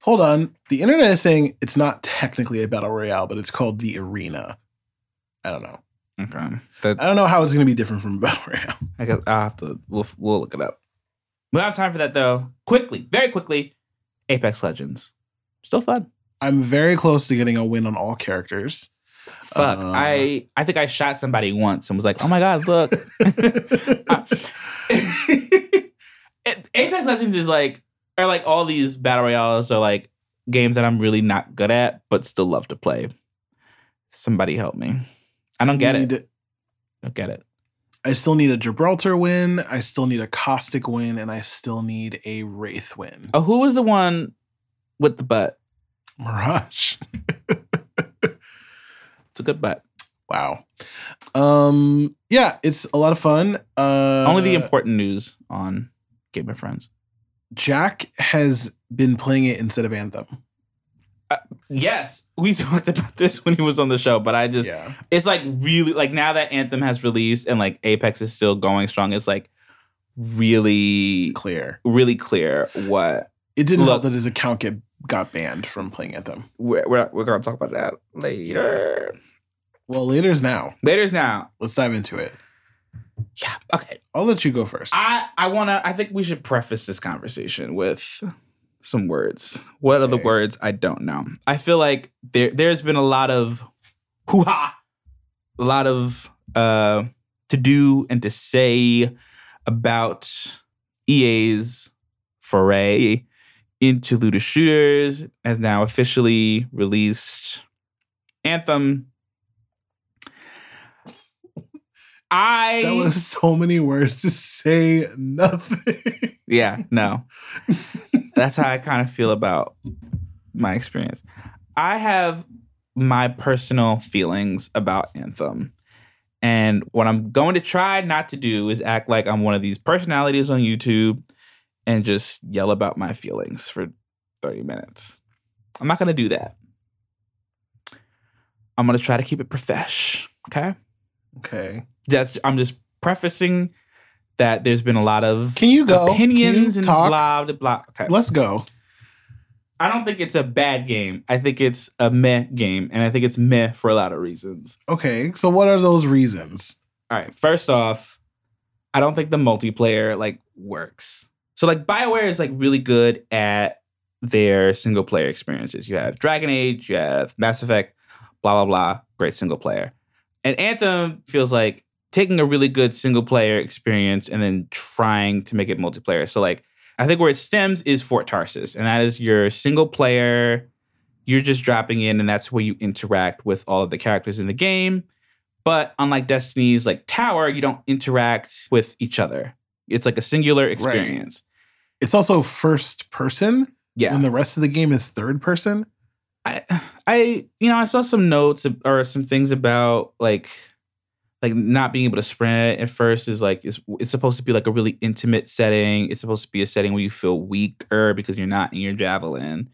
Hold on. The internet is saying it's not technically a battle royale, but it's called the arena. I don't know. Okay. I don't know how it's going to be different from battle royale. I guess I'll have to. We'll look it up. We don't have time for that though. Quickly, very quickly. Apex Legends, still fun. I'm very close to getting a win on all characters. Fuck. I think I shot somebody once and was like, oh my God, look. Apex Legends is like, or like all these battle royales are like games that I'm really not good at, but still love to play. Somebody help me. I don't get it. I still need a Gibraltar win. I still need a Caustic win. And I still need a Wraith win. Oh, who was the one with the butt? Mirage. It's a good butt. Wow. Yeah, it's a lot of fun. Only the important news on Game of Friends. Jack has been playing it instead of Anthem. Yes, we talked about this when he was on the show, but it's like really like now that Anthem has released and like Apex is still going strong, it's like really clear what it didn't help that his account got banned from playing Anthem. We're gonna talk about that later. Yeah. Well, later's now. Let's dive into it. Yeah. Okay. I'll let you go first. I think we should preface this conversation with some words. What are the words? I don't know. I feel like there's been a lot of hoo-ha, a lot of to do and to say about EA's foray into looter shooters, has now officially released Anthem. That was so many words to say nothing. Yeah, no. That's how I kind of feel about my experience. I have my personal feelings about Anthem. And what I'm going to try not to do is act like I'm one of these personalities on YouTube and just yell about my feelings for 30 minutes. I'm not going to do that. I'm going to try to keep it profesh, okay? Okay. I'm just prefacing that there's been a lot of opinions and blah, blah, blah. Okay. Let's go. I don't think it's a bad game. I think it's a meh game, and I think it's meh for a lot of reasons. Okay, so what are those reasons? All right, first off, I don't think the multiplayer, like, works. So, like, BioWare is, like, really good at their single-player experiences. You have Dragon Age, you have Mass Effect, blah, blah, blah, great single-player. And Anthem feels like taking a really good single player experience and then trying to make it multiplayer. So like, I think where it stems is Fort Tarsis. And that is your single player. You're just dropping in and that's where you interact with all of the characters in the game. But unlike Destiny's like Tower, you don't interact with each other. It's like a singular experience. Right. It's also first person. Yeah. When the rest of the game is third person. I saw some notes or some things about like not being able to sprint at first is like it's supposed to be like a really intimate setting. It's supposed to be a setting where you feel weaker because you're not in your javelin.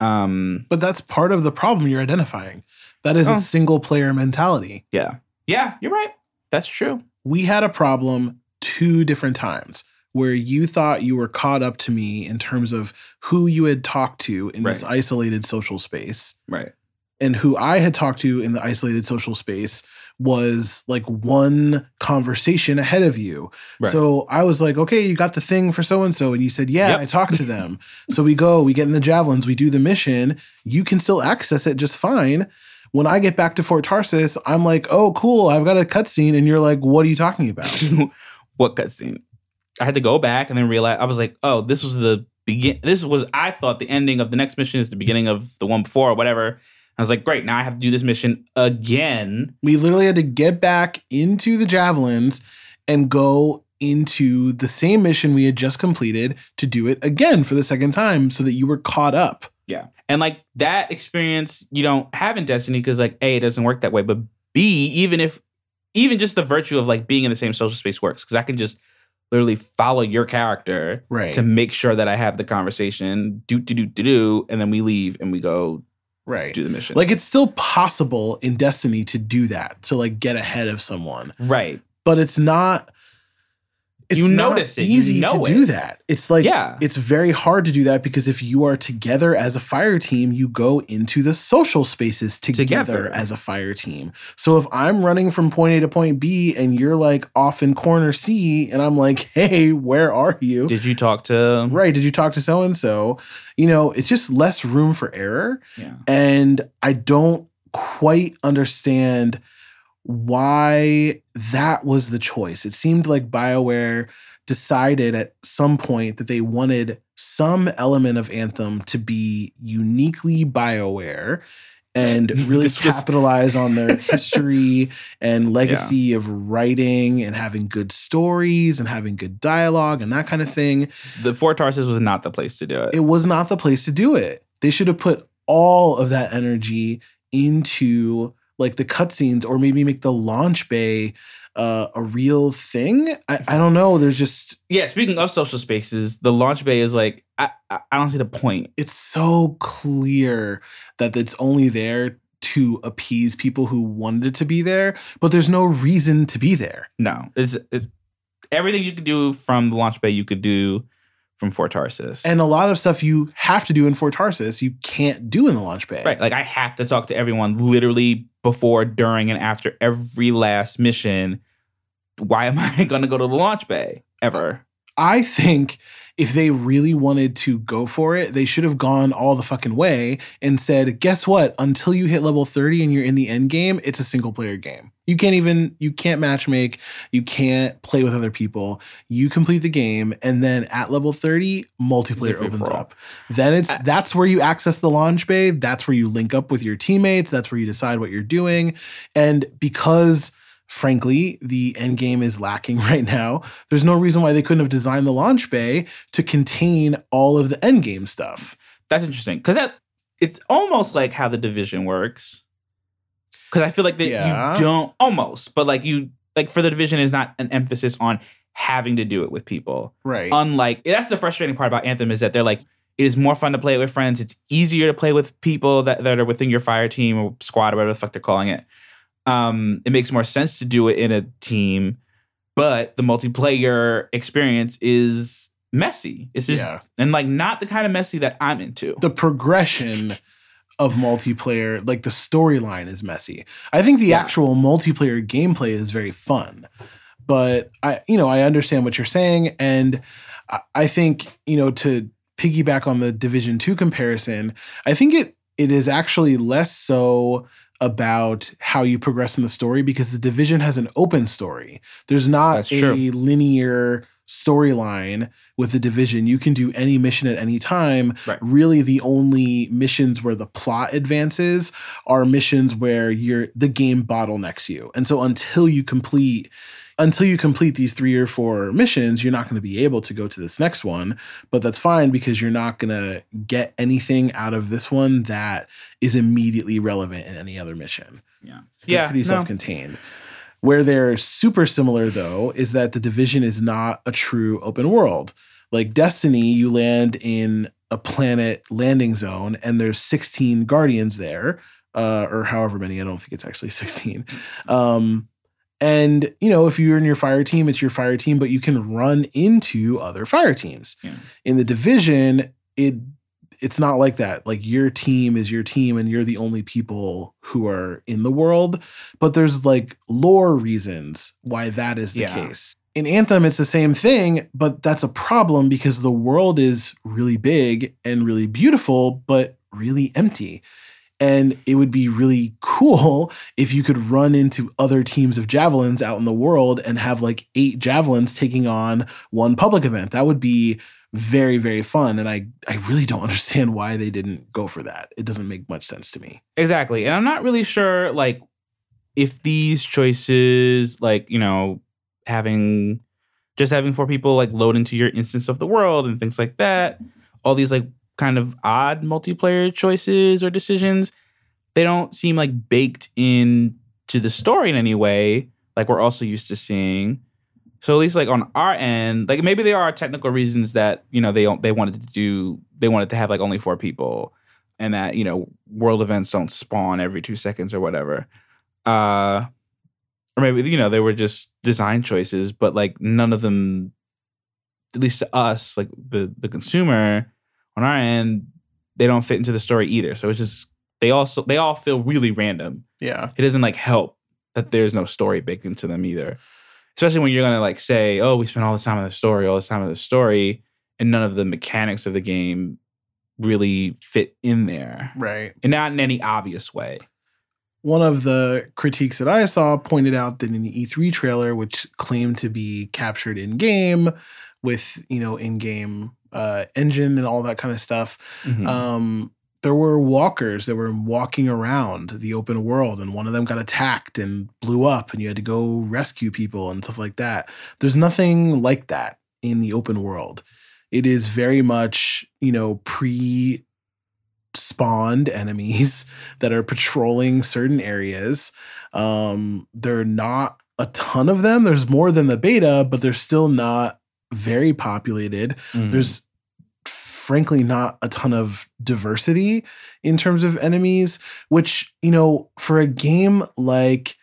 But that's part of the problem you're identifying. That is a single player mentality. Yeah. Yeah, you're right. That's true. We had a problem 2 different times where you thought you were caught up to me in terms of who you had talked to in this isolated social space. Right. And who I had talked to in the isolated social space was like one conversation ahead of you. Right. So I was like, okay, you got the thing for so-and-so. And you said, yeah, yep. I talked to them. So we go, we get in the javelins, we do the mission. You can still access it just fine. When I get back to Fort Tarsis, I'm like, oh, cool. I've got a cutscene. And you're like, what are you talking about? What cutscene? I had to go back and then realize I was like, oh, this was the begin. This was, I thought the ending of the next mission is the beginning of the one before or whatever. I was like, great, now I have to do this mission again. We literally had to get back into the javelins and go into the same mission we had just completed to do it again for the second time so that you were caught up. Yeah. And like that experience you don't have in Destiny because like A, it doesn't work that way. But B, even just the virtue of like being in the same social space works because I can just literally follow your character to make sure that I have the conversation, and then we leave and we go do the mission. Like, it's still possible in Destiny to do that, to, like, get ahead of someone. Right. But it's not... It's you not notice it. Easy you know to it. Do that. It's like, it's very hard to do that because if you are together as a fire team, you go into the social spaces together as a fire team. So if I'm running from point A to point B and you're like off in corner C and I'm like, hey, where are you? Did you talk to? Right. Did you talk to so-and-so? You know, it's just less room for error. Yeah. And I don't quite understand why that was the choice. It seemed like BioWare decided at some point that they wanted some element of Anthem to be uniquely BioWare and really capitalize on their history and legacy of writing and having good stories and having good dialogue and that kind of thing. The Fort Tarsis was not the place to do it. It was not the place to do it. They should have put all of that energy into... like the cutscenes, or maybe make the launch bay a real thing. I don't know. There's just... Yeah, speaking of social spaces, the launch bay is like, I don't see the point. It's so clear that it's only there to appease people who wanted it to be there, but there's no reason to be there. No. It's everything you could do from the launch bay, you could do from Fort Tarsis. And a lot of stuff you have to do in Fort Tarsis, you can't do in the launch bay. Right. Like, I have to talk to everyone literally before, during, and after every last mission. Why am I going to go to the launch bay ever? I think if they really wanted to go for it, they should have gone all the fucking way and said, guess what? Until you hit level 30 and you're in the end game, it's a single player game. You can't matchmake, you can't play with other people. You complete the game, and then at level 30, multiplayer opens up. Then that's where you access the launch bay. That's where you link up with your teammates. That's where you decide what you're doing. And because... frankly, the end game is lacking right now. There's no reason why they couldn't have designed the launch bay to contain all of the end game stuff. That's interesting, because it's almost like how the Division works. Because I feel like that you don't almost, but like you like for the Division is not an emphasis on having to do it with people, right? Unlike that's the frustrating part about Anthem is that they're like it is more fun to play it with friends. It's easier to play with people that are within your fire team or squad or whatever the fuck they're calling it. It makes more sense to do it in a team, but the multiplayer experience is messy. It's just and like not the kind of messy that I'm into. The progression of multiplayer, like the storyline, is messy. I think the actual multiplayer gameplay is very fun, but I understand what you're saying, and I think to piggyback on the Division 2 comparison, I think it is actually less so about how you progress in the story because the Division has an open story. There's not a linear storyline with the Division. You can do any mission at any time. Right. Really, the only missions where the plot advances are missions where the game bottlenecks you. And so until you complete these 3 or 4 missions, you're not going to be able to go to this next one. But that's fine because you're not going to get anything out of this one that is immediately relevant in any other mission. Yeah. They're pretty self-contained. Where they're super similar, though, is that the Division is not a true open world. Like Destiny, you land in a planet landing zone, and there's 16 Guardians there, or however many. I don't think it's actually 16. And, if you're in your fire team, it's your fire team, but you can run into other fire teams. Yeah. In the Division, it's not like that. Like, your team is your team, and you're the only people who are in the world. But there's, like, lore reasons why that is the case. In Anthem, it's the same thing, but that's a problem because the world is really big and really beautiful, but really empty. And it would be really cool if you could run into other teams of javelins out in the world and have like 8 javelins taking on one public event. That would be very, very fun. And I really don't understand why they didn't go for that. It doesn't make much sense to me. Exactly. And I'm not really sure like if these choices, like, having 4 people like load into your instance of the world and things like that, all these like kind of odd multiplayer choices or decisions, they don't seem like baked into the story in any way, like we're also used to seeing. So at least like on our end, like maybe there are technical reasons that, you know, they wanted to have like only 4 people and that, you know, world events don't spawn every 2 seconds or whatever. Or maybe, you know, they were just design choices, but like none of them, at least to us, like the consumer on our end, they don't fit into the story either. So it's just they all feel really random. Yeah. It doesn't like help that there's no story baked into them either. Especially when you're going to like say, oh, we spent all this time on the story, and none of the mechanics of the game really fit in there. Right. And not in any obvious way. One of the critiques that I saw pointed out that in the E3 trailer, which claimed to be captured in-game with, you know, in-game engine and all that kind of stuff, mm-hmm. There were walkers that were walking around the open world, and one of them got attacked and blew up, and you had to go rescue people and stuff like that. There's nothing like that in the open world. It is very much, you know, pre-spawned enemies that are patrolling certain areas. There are not a ton of them. There's more than the beta, but they're still not very populated. Mm. There's frankly not a ton of diversity in terms of enemies, which, you know, for a game like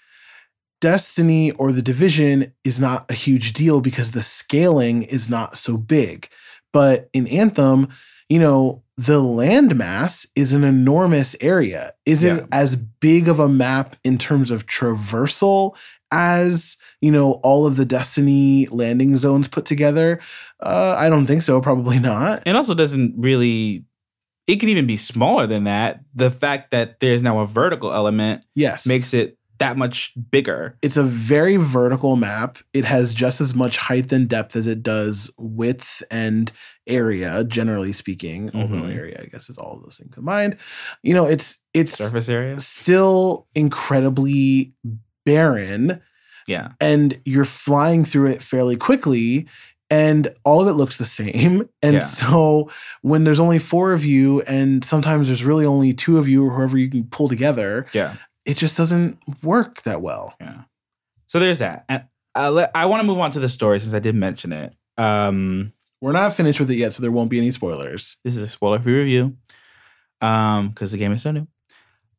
Destiny or The Division is not a huge deal because the scaling is not so big. But in Anthem, you know, the landmass is an enormous area. Isn't as big of a map in terms of traversal as, you know, all of the Destiny landing zones put together? I don't think so. Probably not. And also doesn't really... It could even be smaller than that. The fact that there's now a vertical element makes it that much bigger. It's a very vertical map. It has just as much height and depth as it does width and area, generally speaking. Mm-hmm. Although area, I guess, is all of those things combined. You know, it's surface area still incredibly barren. Yeah. And you're flying through it fairly quickly, and all of it looks the same. And so when there's only 4 of you, and sometimes there's really only 2 of you or whoever you can pull together, it just doesn't work that well. Yeah. So there's that. And I want to move on to the story since I did mention it. We're not finished with it yet, so there won't be any spoilers. This is a spoiler-free review because the game is so new.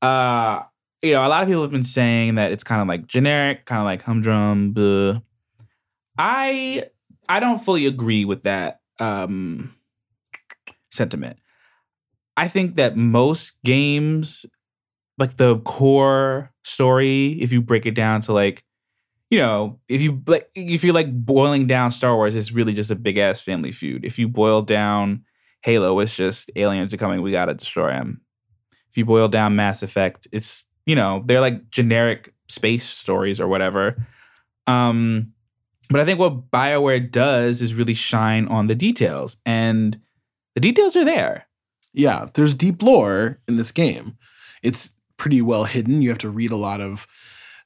You know, a lot of people have been saying that it's kind of like generic, kind of like humdrum, blah. I don't fully agree with that sentiment. I think that most games, like the core story, if you break it down to like, you know, if you're like boiling down Star Wars, it's really just a big ass family feud. If you boil down Halo, it's just aliens are coming, we gotta destroy them. If you boil down Mass Effect, it's, you know, they're like generic space stories or whatever. But I think what BioWare does is really shine on the details. And the details are there. Yeah, there's deep lore in this game. It's pretty well hidden. You have to read a lot of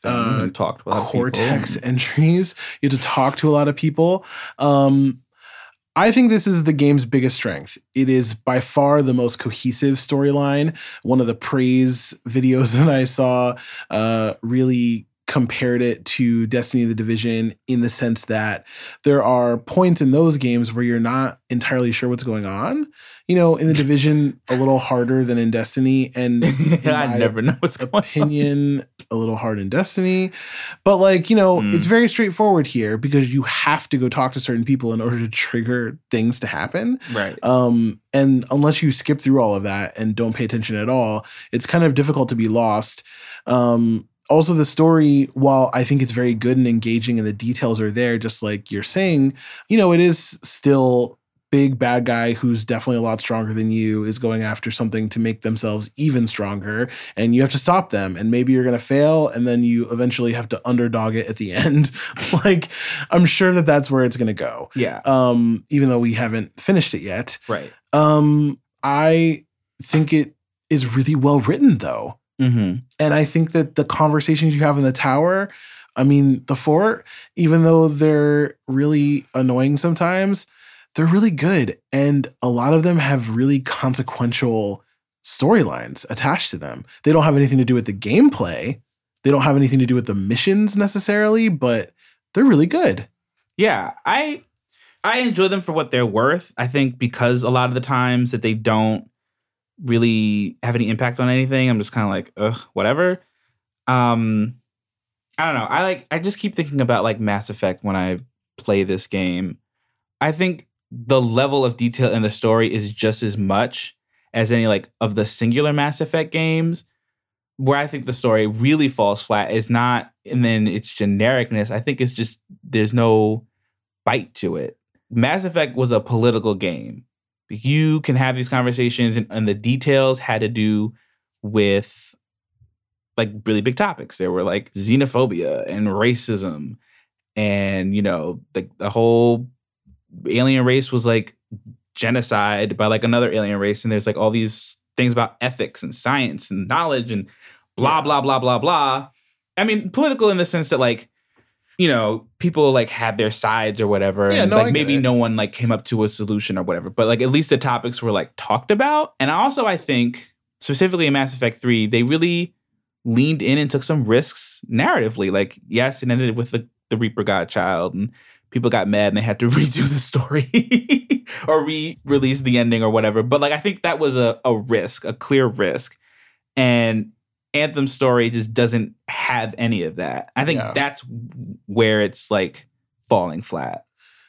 Cortex entries. You have to talk to a lot of people. I think this is the game's biggest strength. It is by far the most cohesive storyline. One of the praise videos that I saw really compared it to Destiny and The Division in the sense that there are points in those games where you're not entirely sure what's going on. You know, in The Division, a little harder than in Destiny. And in I never know what's going on. Opinion, a little hard in Destiny. But like, you know, it's very straightforward here because you have to go talk to certain people in order to trigger things to happen. Right. And unless you skip through all of that and don't pay attention at all, it's kind of difficult to be lost. Also, the story, while I think it's very good and engaging and the details are there, just like you're saying, you know, it is still big bad guy who's definitely a lot stronger than you is going after something to make themselves even stronger, and you have to stop them, and maybe you're going to fail, and then you eventually have to underdog it at the end. Like, I'm sure that that's where it's going to go. Yeah. Even though we haven't finished it yet. Right. I think it is really well written, though. Mm-hmm. And I think that the conversations you have in the tower, I mean, the fort, even though they're really annoying sometimes, they're really good. And a lot of them have really consequential storylines attached to them. They don't have anything to do with the gameplay. They don't have anything to do with the missions necessarily, but they're really good. Yeah, I enjoy them for what they're worth. I think because a lot of the times that they don't really have any impact on anything, I'm just kind of like, ugh, whatever. I don't know. I just keep thinking about like Mass Effect when I play this game. I think the level of detail in the story is just as much as any like of the singular Mass Effect games. Where I think the story really falls flat is not, and then it's genericness. I think it's just there's no bite to it. Mass Effect was a political game. You can have these conversations, and the details had to do with like really big topics. There were like xenophobia and racism, and you know the whole alien race was like genocide by like another alien race, and there's like all these things about ethics and science and knowledge and blah, blah, blah, blah, blah. I mean, political in the sense that, like, you know, people, like, had their sides or whatever. Yeah, and, no, like, maybe no one, like, came up to a solution or whatever. But, like, at least the topics were, like, talked about. And also, I think, specifically in Mass Effect 3, they really leaned in and took some risks narratively. Like, yes, it ended with the Reaper Godchild. And people got mad and they had to redo the story. Or re-release the ending or whatever. But, like, I think that was a risk, a clear risk. And Anthem's story just doesn't have any of that. I think that's where it's, like, falling flat.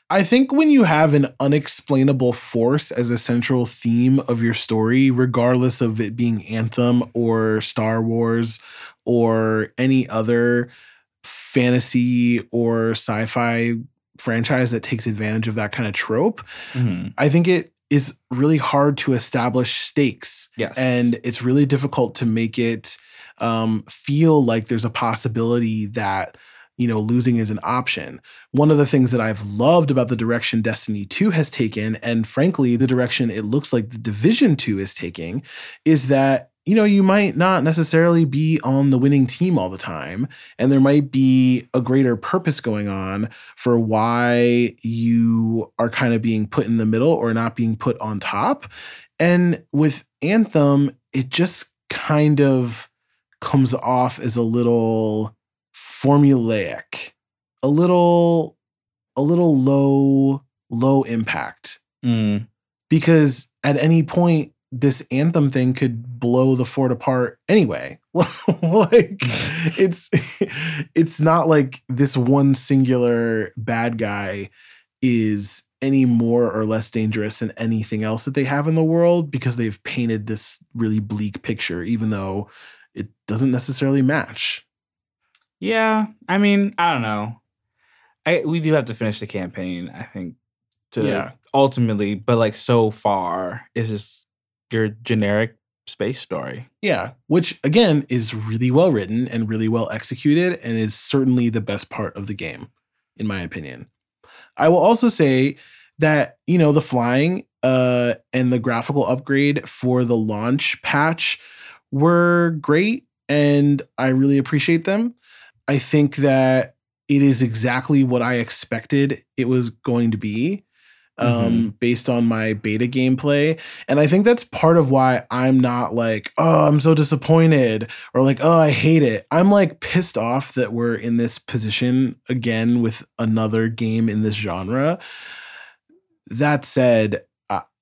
I think when you have an unexplainable force as a central theme of your story, regardless of it being Anthem or Star Wars or any other fantasy or sci-fi franchise that takes advantage of that kind of trope, I think it is really hard to establish stakes. Yes. And it's really difficult to make it feel like there's a possibility that, you know, losing is an option. One of the things that I've loved about the direction Destiny 2 has taken, and frankly, the direction it looks like the Division 2 is taking, is that, you know, you might not necessarily be on the winning team all the time, and there might be a greater purpose going on for why you are kind of being put in the middle or not being put on top. And with Anthem, it just kind of comes off as a little formulaic, a little low impact. Because at any point, this Anthem thing could blow the fort apart anyway. Like, it's not like this one singular bad guy is any more or less dangerous than anything else that they have in the world, because they've painted this really bleak picture, even though it doesn't necessarily match. Yeah. I mean, I don't know. We do have to finish the campaign, I think, to ultimately, but like so far it's just your generic space story. Yeah, which again is really well written and really well executed and is certainly the best part of the game, in my opinion. I will also say that, you know, the flying and the graphical upgrade for the launch patch were great and I really appreciate them. I think that it is exactly what I expected it was going to be. Based on my beta gameplay. And I think that's part of why I'm not like, oh, I'm so disappointed, or like, oh, I hate it. I'm like pissed off that we're in this position again with another game in this genre. That said,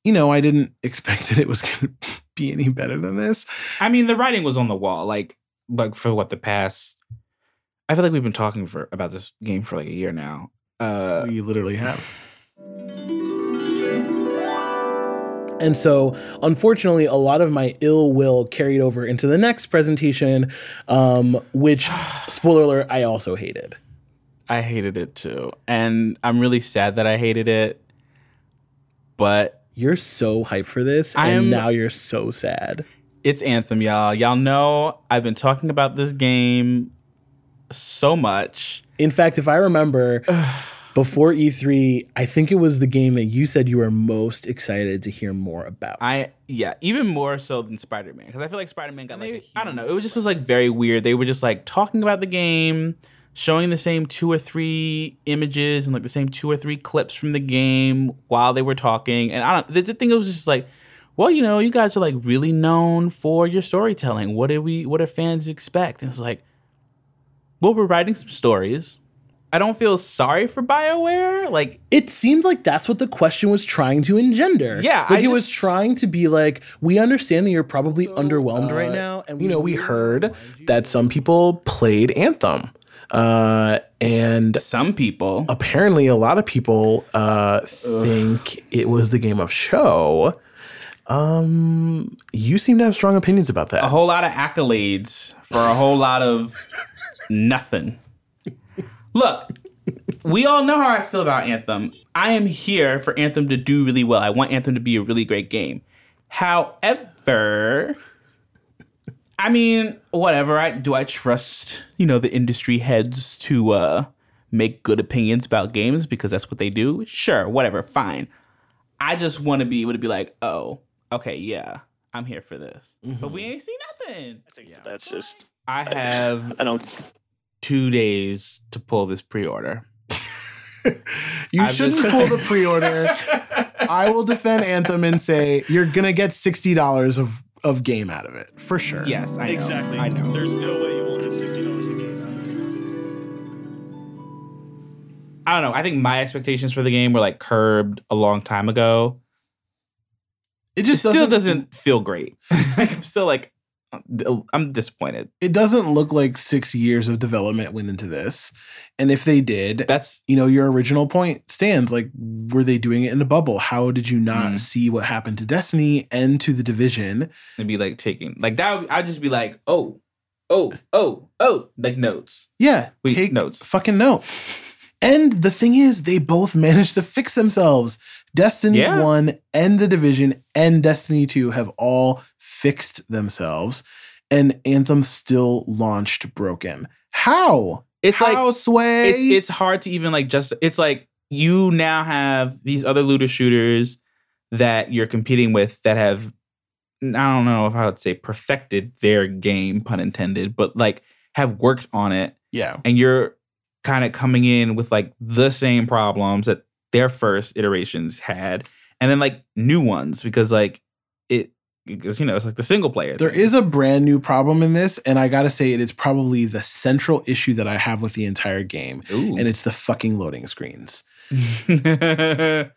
you know, I didn't expect that it was going to be any better than this. I mean, the writing was on the wall, like for what the past, I feel like we've been talking about this game for like a year now. We literally have. And so, unfortunately, a lot of my ill will carried over into the next presentation, which, spoiler alert, I also hated. I hated it, too. And I'm really sad that I hated it. But you're so hyped for this, and now you're so sad. It's Anthem, y'all. Y'all know I've been talking about this game so much. In fact, if I remember... Before E3, I think it was the game that you said you were most excited to hear more about. Even more so than Spider-Man, because I feel like Spider-Man got like I don't know, it just was like very weird. They were just like talking about the game, showing the same 2 or 3 images and like the same 2 or 3 clips from the game while they were talking. And I don't. The thing was just like, well, you know, you guys are like really known for your storytelling. What do fans expect? And it's like, well, we're writing some stories. I don't feel sorry for BioWare. Like, it seemed like that's what the question was trying to engender. Yeah. Like, it was trying to be like, we understand that you're probably underwhelmed right now. And, you know, we heard that some people played Anthem. And some people, apparently a lot of people, think it was the game of show. You seem to have strong opinions about that. A whole lot of accolades for a whole lot of nothing. Look, we all know how I feel about Anthem. I am here for Anthem to do really well. I want Anthem to be a really great game. However, I mean, whatever. Do I trust, you know, the industry heads to make good opinions about games because that's what they do? Sure, whatever, fine. I just want to be able to be like, oh, okay, yeah, I'm here for this. Mm-hmm. But we ain't seen nothing. I think that's just... I have 2 days to pull this pre-order. You shouldn't pull the pre-order. I will defend Anthem and say you're going to get $60 of game out of it, for sure. Yes, I know. Exactly. I know. There's no way you won't get $60 a game out of it. I don't know. I think my expectations for the game were like curbed a long time ago. It still doesn't feel great. Like, I'm still like, I'm disappointed. It doesn't look like 6 years of development went into this. And if they did, that's, you know, your original point stands. Like, were they doing it in a bubble? How did you not see what happened to Destiny and to The Division? It'd be like taking, like, that would, I'd just be like, oh, like notes. Yeah. Take notes. Fucking notes. And the thing is, they both managed to fix themselves. Destiny 1 and The Division and Destiny 2 have all fixed themselves, and Anthem still launched broken. How? Sway? It's hard to even, like, just... It's like you now have these other looter shooters that you're competing with that have, I don't know if I would say perfected their game, pun intended, but, like, have worked on it. Yeah. And you're kind of coming in with, like, the same problems that their first iterations had, and then, like, new ones, because, like, because, you know, it's like the single player. There is a brand new problem in this, and I gotta say it is probably the central issue that I have with the entire game. Ooh. And it's the fucking loading screens. Yeah.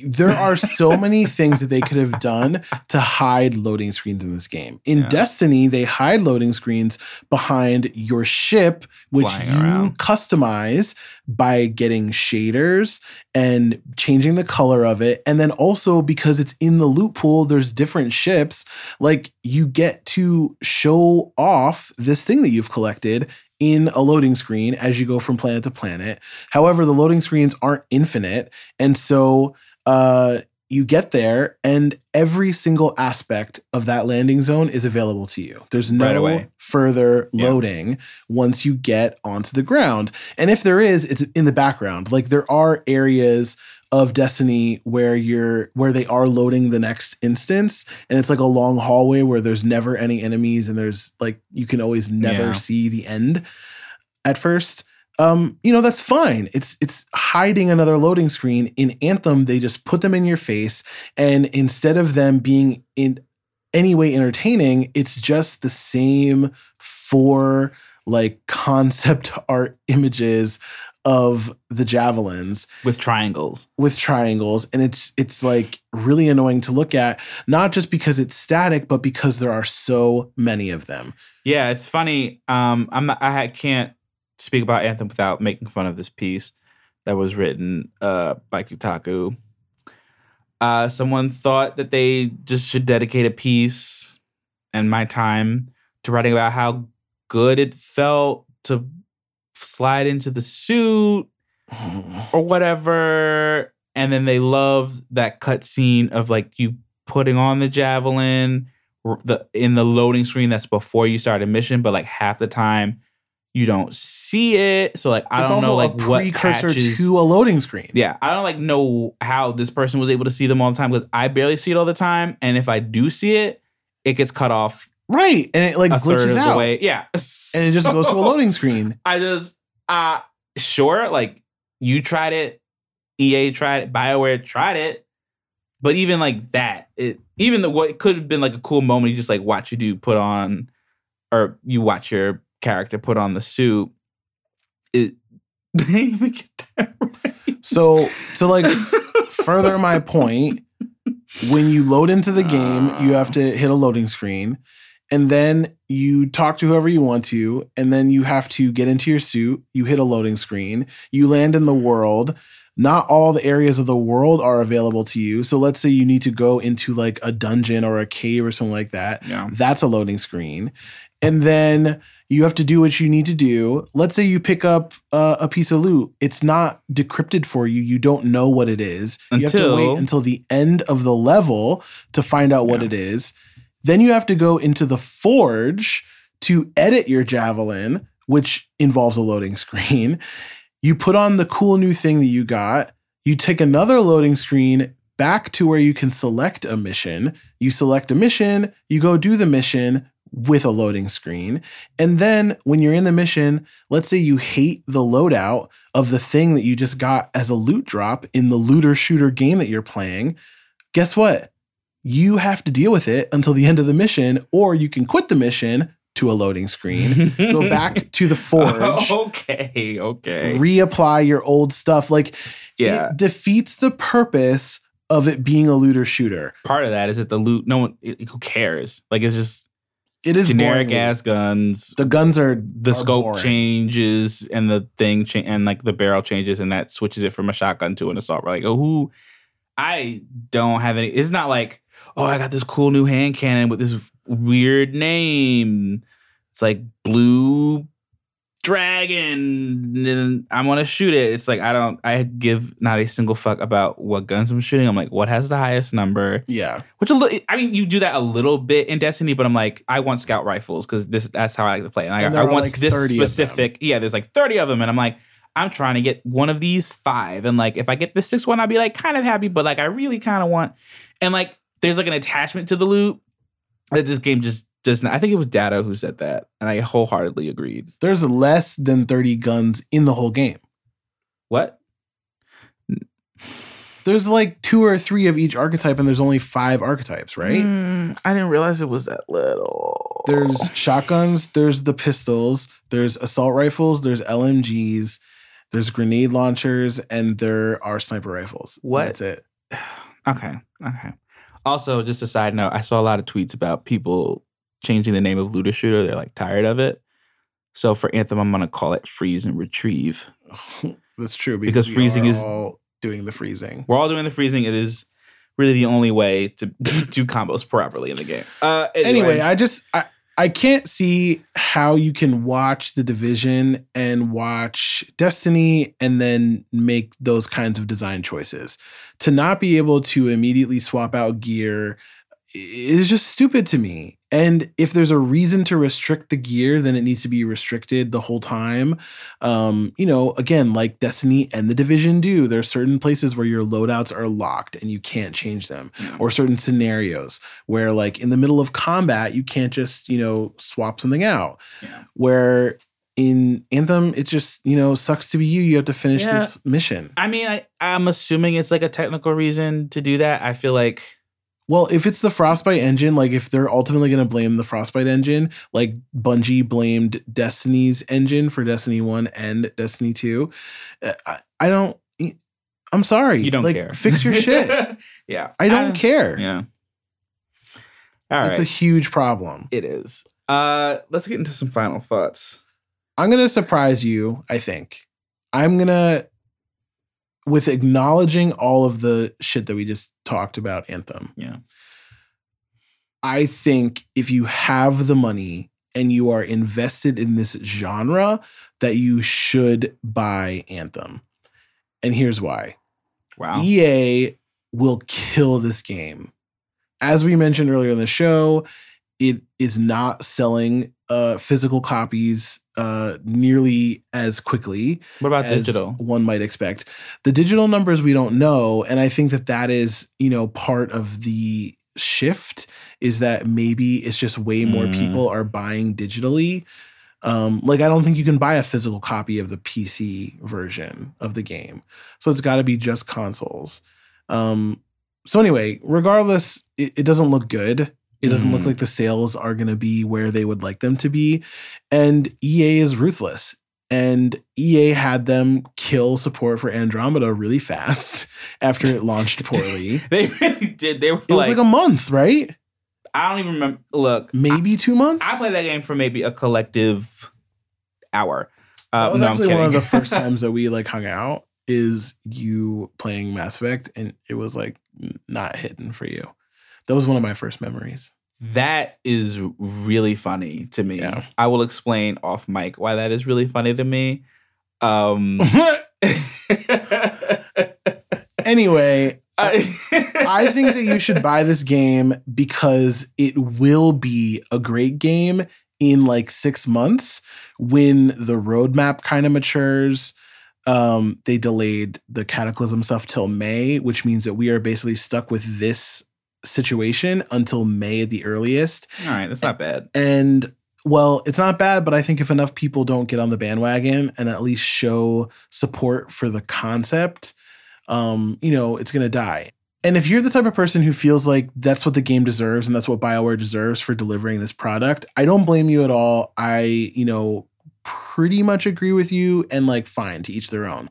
There are so many things that they could have done to hide loading screens in this game. In Destiny, they hide loading screens behind your ship, which flying you around. Customize by getting shaders and changing the color of it. And then also, because it's in the loot pool, there's different ships. Like, you get to show off this thing that you've collected in a loading screen as you go from planet to planet. However, the loading screens aren't infinite. And so... you get there, and every single aspect of that landing zone is available to you. There's no further loading once you get onto the ground. And if there is, it's in the background. Like, there are areas of Destiny where they are loading the next instance, and it's like a long hallway where there's never any enemies, and there's, like, you can always never see the end at first. You know, that's fine. It's hiding another loading screen. In Anthem, they just put them in your face, and instead of them being in any way entertaining, it's just the same four, like, concept art images of the javelins with triangles, and it's like really annoying to look at, not just because it's static, but because there are so many of them. Yeah, it's funny. I can't speak about Anthem without making fun of this piece that was written by Kotaku. Someone thought that they just should dedicate a piece and my time to writing about how good it felt to slide into the suit or whatever. And then they loved that cutscene of, like, you putting on the javelin in the loading screen that's before you start a mission, but, like, half the time you don't see it, so, like, I don't know, like, what precursor to a loading screen. Yeah, I don't, like, know how this person was able to see them all the time, because I barely see it all the time, and if I do see it, it gets cut off. Right, and it, like, glitches out. Yeah, and it just goes to a loading screen. I just, sure, like, you tried it, EA tried it, BioWare tried it, but even like that, even what could have been like a cool moment, you just, like, watch your character put on the suit. They didn't even get that right. So to like further my point, when you load into the game, you have to hit a loading screen, and then you talk to whoever you want to, and then you have to get into your suit. You hit a loading screen. You land in the world. Not all the areas of the world are available to you. So let's say you need to go into like a dungeon or a cave or something like that. Yeah. That's a loading screen. And then you have to do what you need to do. Let's say you pick up a piece of loot. It's not decrypted for you. You don't know what it is. You have to wait until the end of the level to find out what it is. Then you have to go into the forge to edit your javelin, which involves a loading screen. You put on the cool new thing that you got. You take another loading screen back to where you can select a mission. You select a mission. You go do the mission with a loading screen. And then when you're in the mission, let's say you hate the loadout of the thing that you just got as a loot drop in the looter shooter game that you're playing. Guess what? You have to deal with it until the end of the mission, or you can quit the mission to a loading screen, go back to the forge. Okay. Reapply your old stuff. It defeats the purpose of it being a looter shooter. Part of that is that the loot, who cares? It's just generic ass guns. The guns are scope boring. Changes and the thing and like the barrel changes, and that switches it from a shotgun to an assault. I don't have any. It's not like, oh, I got this cool new hand cannon with this weird name. It's like Blue Dragon, and I'm gonna shoot it. It's like I give not a single fuck about what guns I'm shooting. I'm like, what has the highest number? Yeah. You do that a little bit in Destiny, but I'm like, I want scout rifles because that's how I like to play. And I want this specific. Yeah, there's like 30 of them, and I'm like, I'm trying to get one of these 5, and like if I get the 6th one, I'll be like kind of happy, but like I really kind of want. And like there's like an attachment to the loot that this game just does not. I think it was Data who said that, and I wholeheartedly agreed. There's less than 30 guns in the whole game. What? There's like 2 or 3 of each archetype, and there's only 5 archetypes, right? I didn't realize it was that little. There's shotguns, there's the pistols, there's assault rifles, there's LMGs, there's grenade launchers, and there are sniper rifles. What? That's it. Okay. Also, just a side note, I saw a lot of tweets about people changing the name of Looter Shooter. They're like tired of it. So for Anthem, I'm going to call it Freeze and Retrieve. That's true. Because freezing is all doing the freezing. We're all doing the freezing. It is really the only way to do combos properly in the game. Anyway, I can't see how you can watch The Division and watch Destiny and then make those kinds of design choices. To not be able to immediately swap out gear is just stupid to me. And if there's a reason to restrict the gear, then it needs to be restricted the whole time. Again, like Destiny and The Division do, there are certain places where your loadouts are locked and you can't change them, or certain scenarios where, like, in the middle of combat, you can't just, swap something out. Yeah. Where in Anthem, it just, sucks to be you. You have to finish this mission. I mean, I'm assuming it's like a technical reason to do that. I feel like. Well, if it's the Frostbite engine, like if they're ultimately going to blame the Frostbite engine, like Bungie blamed Destiny's engine for Destiny 1 and Destiny 2, I'm sorry. You don't care. Fix your shit. Yeah. I don't care. Yeah. All right. It's a huge problem. It is. Let's get into some final thoughts. I'm going to surprise you, I think. I'm going to, with acknowledging all of the shit that we just talked about Anthem. Yeah. I think if you have the money and you are invested in this genre, that you should buy Anthem. And here's why. Wow. EA will kill this game. As we mentioned earlier in the show, it is not selling physical copies nearly as quickly. What about as digital? One might expect. The digital numbers we don't know, and I think that is, part of the shift is that maybe it's just way more people are buying digitally. I don't think you can buy a physical copy of the PC version of the game, so it's got to be just consoles. So anyway, regardless, it doesn't look good. It doesn't look like the sales are going to be where they would like them to be. And EA is ruthless. And EA had them kill support for Andromeda really fast after it launched poorly. They really did. They were it was like a month, right? I don't even remember. Look. Maybe 2 months? I played that game for maybe a collective hour. That was actually one of the first times that we like hung out is you playing Mass Effect. And it was like not hidden for you. That was one of my first memories. That is really funny to me. Yeah. I will explain off mic why that is really funny to me. Anyway, I think that you should buy this game because it will be a great game in like 6 months when the roadmap kind of matures. They delayed the Cataclysm stuff till May, which means that we are basically stuck with this situation until May at the earliest. All right, that's not bad. And well, it's not bad, but I think if enough people don't get on the bandwagon and at least show support for the concept, you know, it's going to die. And if you're the type of person who feels like that's what the game deserves and that's what BioWare deserves for delivering this product, I don't blame you at all. I, you know, pretty much agree with you and like fine, to each their own.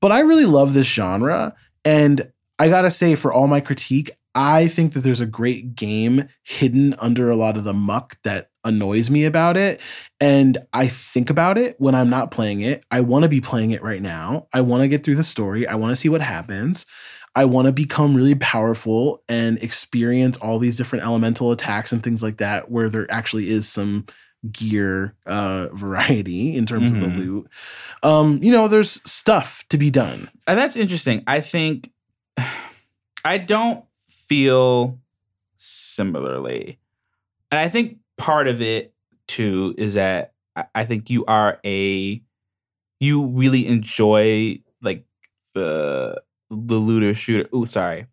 But I really love this genre. And I got to say, for all my critique, I think that there's a great game hidden under a lot of the muck that annoys me about it. And I think about it when I'm not playing it. I want to be playing it right now. I want to get through the story. I want to see what happens. I want to become really powerful and experience all these different elemental attacks and things like that, where there actually is some gear variety in terms of the loot. You know, there's stuff to be done. And that's interesting. I think I don't feel similarly. And I think part of it too is that I think you are you really enjoy like the looter shooter. Oh, sorry.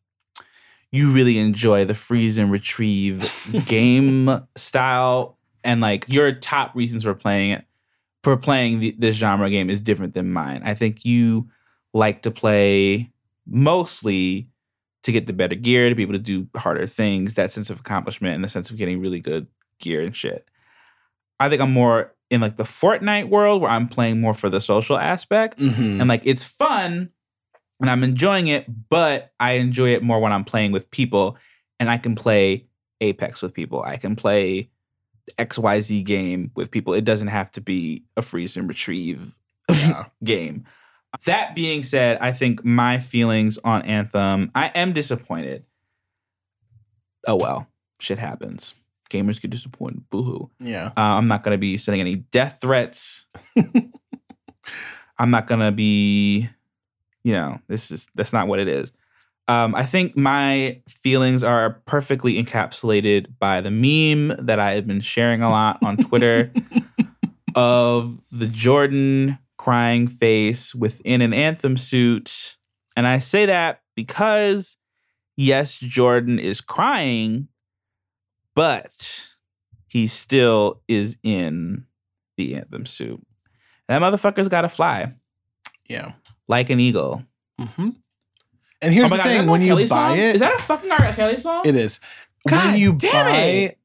You really enjoy the freeze and retrieve game style, and like your top reasons for playing it, for playing this genre game is different than mine. I think you like to play mostly to get the better gear, to be able to do harder things, that sense of accomplishment and the sense of getting really good gear and shit. I think I'm more in like the Fortnite world, where I'm playing more for the social aspect. And like it's fun and I'm enjoying it, but I enjoy it more when I'm playing with people, and I can play Apex with people. I can play XYZ game with people. It doesn't have to be a freeze and retrieve game. That being said, I think my feelings on Anthem, I am disappointed. Oh, well, shit happens. Gamers get disappointed. Boo-hoo. Yeah. I'm not going to be sending any death threats. I'm not going to be, you know, that's not what it is. I think my feelings are perfectly encapsulated by the meme that I have been sharing a lot on Twitter of the Jordan crying face within an Anthem suit. And I say that because, yes, Jordan is crying, but he still is in the Anthem suit. That motherfucker's got to fly. Yeah. Like an eagle. And here's the thing, when you buy it... Is that a fucking R. Kelly song? It is. God when you damn buy it.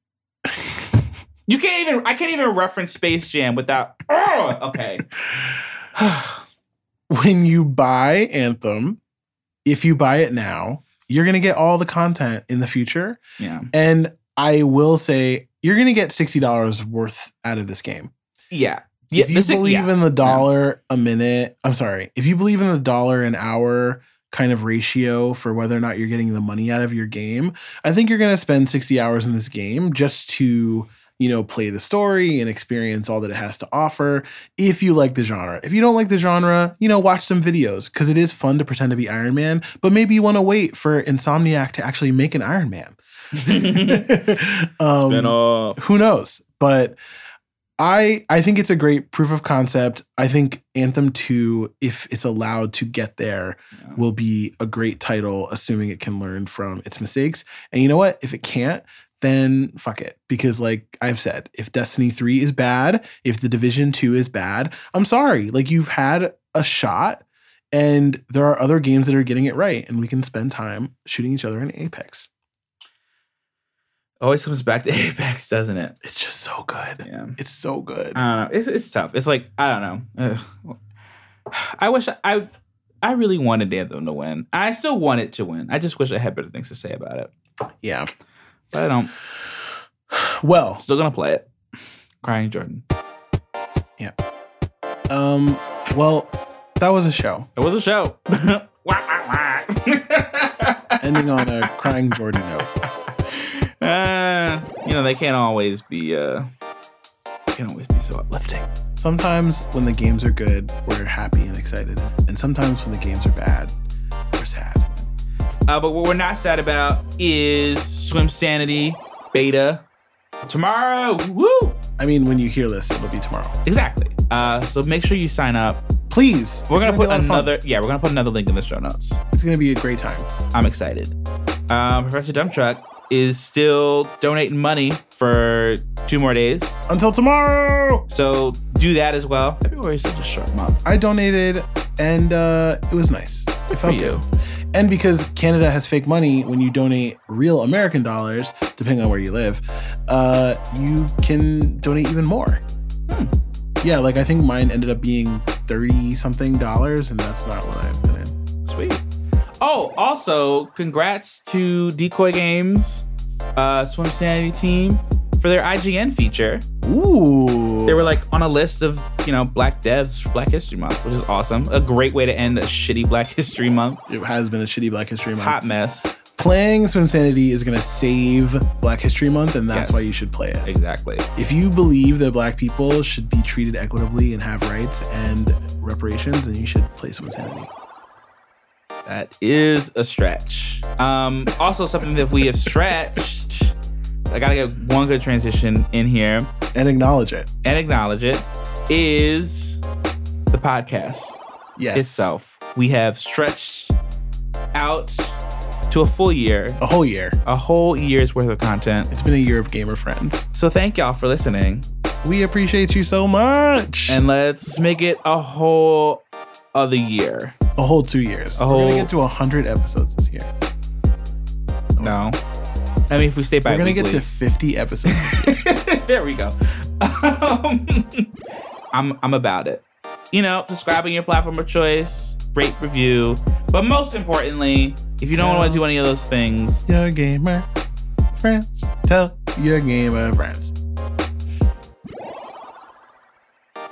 You can't even... I can't even reference Space Jam without... Oh, okay. When you buy Anthem, if you buy it now, you're going to get all the content in the future. Yeah. And I will say, you're going to get $60 worth out of this game. Yeah. If you believe in the dollar a minute... I'm sorry. If you believe in the dollar an hour kind of ratio for whether or not you're getting the money out of your game, I think you're going to spend 60 hours in this game just to... you know, play the story and experience all that it has to offer if you like the genre. If you don't like the genre, you know, watch some videos, because it is fun to pretend to be Iron Man, but maybe you want to wait for Insomniac to actually make an Iron Man. Who knows? But I think it's a great proof of concept. I think Anthem 2, if it's allowed to get there, will be a great title, assuming it can learn from its mistakes. And you know what? If it can't, then fuck it. Because like I've said, if Destiny 3 is bad, if The Division 2 is bad, I'm sorry. Like, you've had a shot, and there are other games that are getting it right, and we can spend time shooting each other in Apex. Always comes back to Apex, doesn't it? It's just so good. Yeah. It's so good. I don't know. It's tough. It's like, I don't know. Ugh. I wish I really wanted Anthem to win. I still want it to win. I just wish I had better things to say about it. Yeah. But I don't. Well. Still going to play it. Crying Jordan. Yeah. Well, that was a show. It was a show. Wah, wah, wah. Ending on a Crying Jordan note. You know, they can't always be so uplifting. Sometimes when the games are good, we're happy and excited. And sometimes when the games are bad, we're sad. But what we're not sad about is Swim Sanity beta tomorrow. Woo! I mean, when you hear this, it'll be tomorrow. Exactly. So make sure you sign up. Please. We're gonna put another link in the show notes. It's gonna be a great time. I'm excited. Professor Dumbtruck is still donating money for 2 more days. Until tomorrow! So do that as well. February is such a short month. I donated and it was nice. It felt good. And because Canada has fake money, when you donate real American dollars, depending on where you live, you can donate even more. Yeah, like I think mine ended up being $30-something, and that's not what I put in. Sweet. Oh, also, congrats to Decoy Games, Swim Sanity team, for their IGN feature. Ooh. They were like on a list of, black devs for Black History Month, which is awesome. A great way to end a shitty Black History Month. It has been a shitty Black History Month. Hot mess. Playing Swim Sanity is going to save Black History Month, and that's why you should play it. Exactly. If you believe that black people should be treated equitably and have rights and reparations, then you should play Swim Sanity. That is a stretch. Also, something that we have stretched. I gotta get one good transition in here. And acknowledge it. Is the podcast itself. We have stretched out to a full year. A whole year. A whole year's worth of content. It's been a year of Gamer Friends. So thank y'all for listening. We appreciate you so much. And let's make it a whole other year. A whole 2 years. We're going to get to 100 episodes this year. No. I mean, if we stay by we're going to get to 50 episodes this year. There we go. I'm about it. Subscribe on your platform of choice. Rate, review. But most importantly, if you don't want to do any of those things. Your gamer friends. Tell your gamer friends.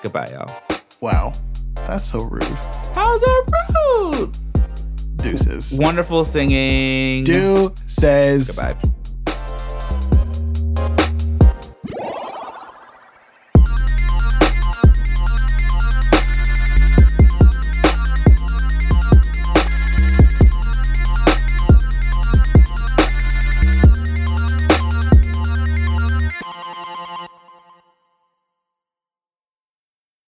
Goodbye, y'all. Wow. That's so rude. How's that rude? Deuces. Wonderful singing. Deuces. Goodbye.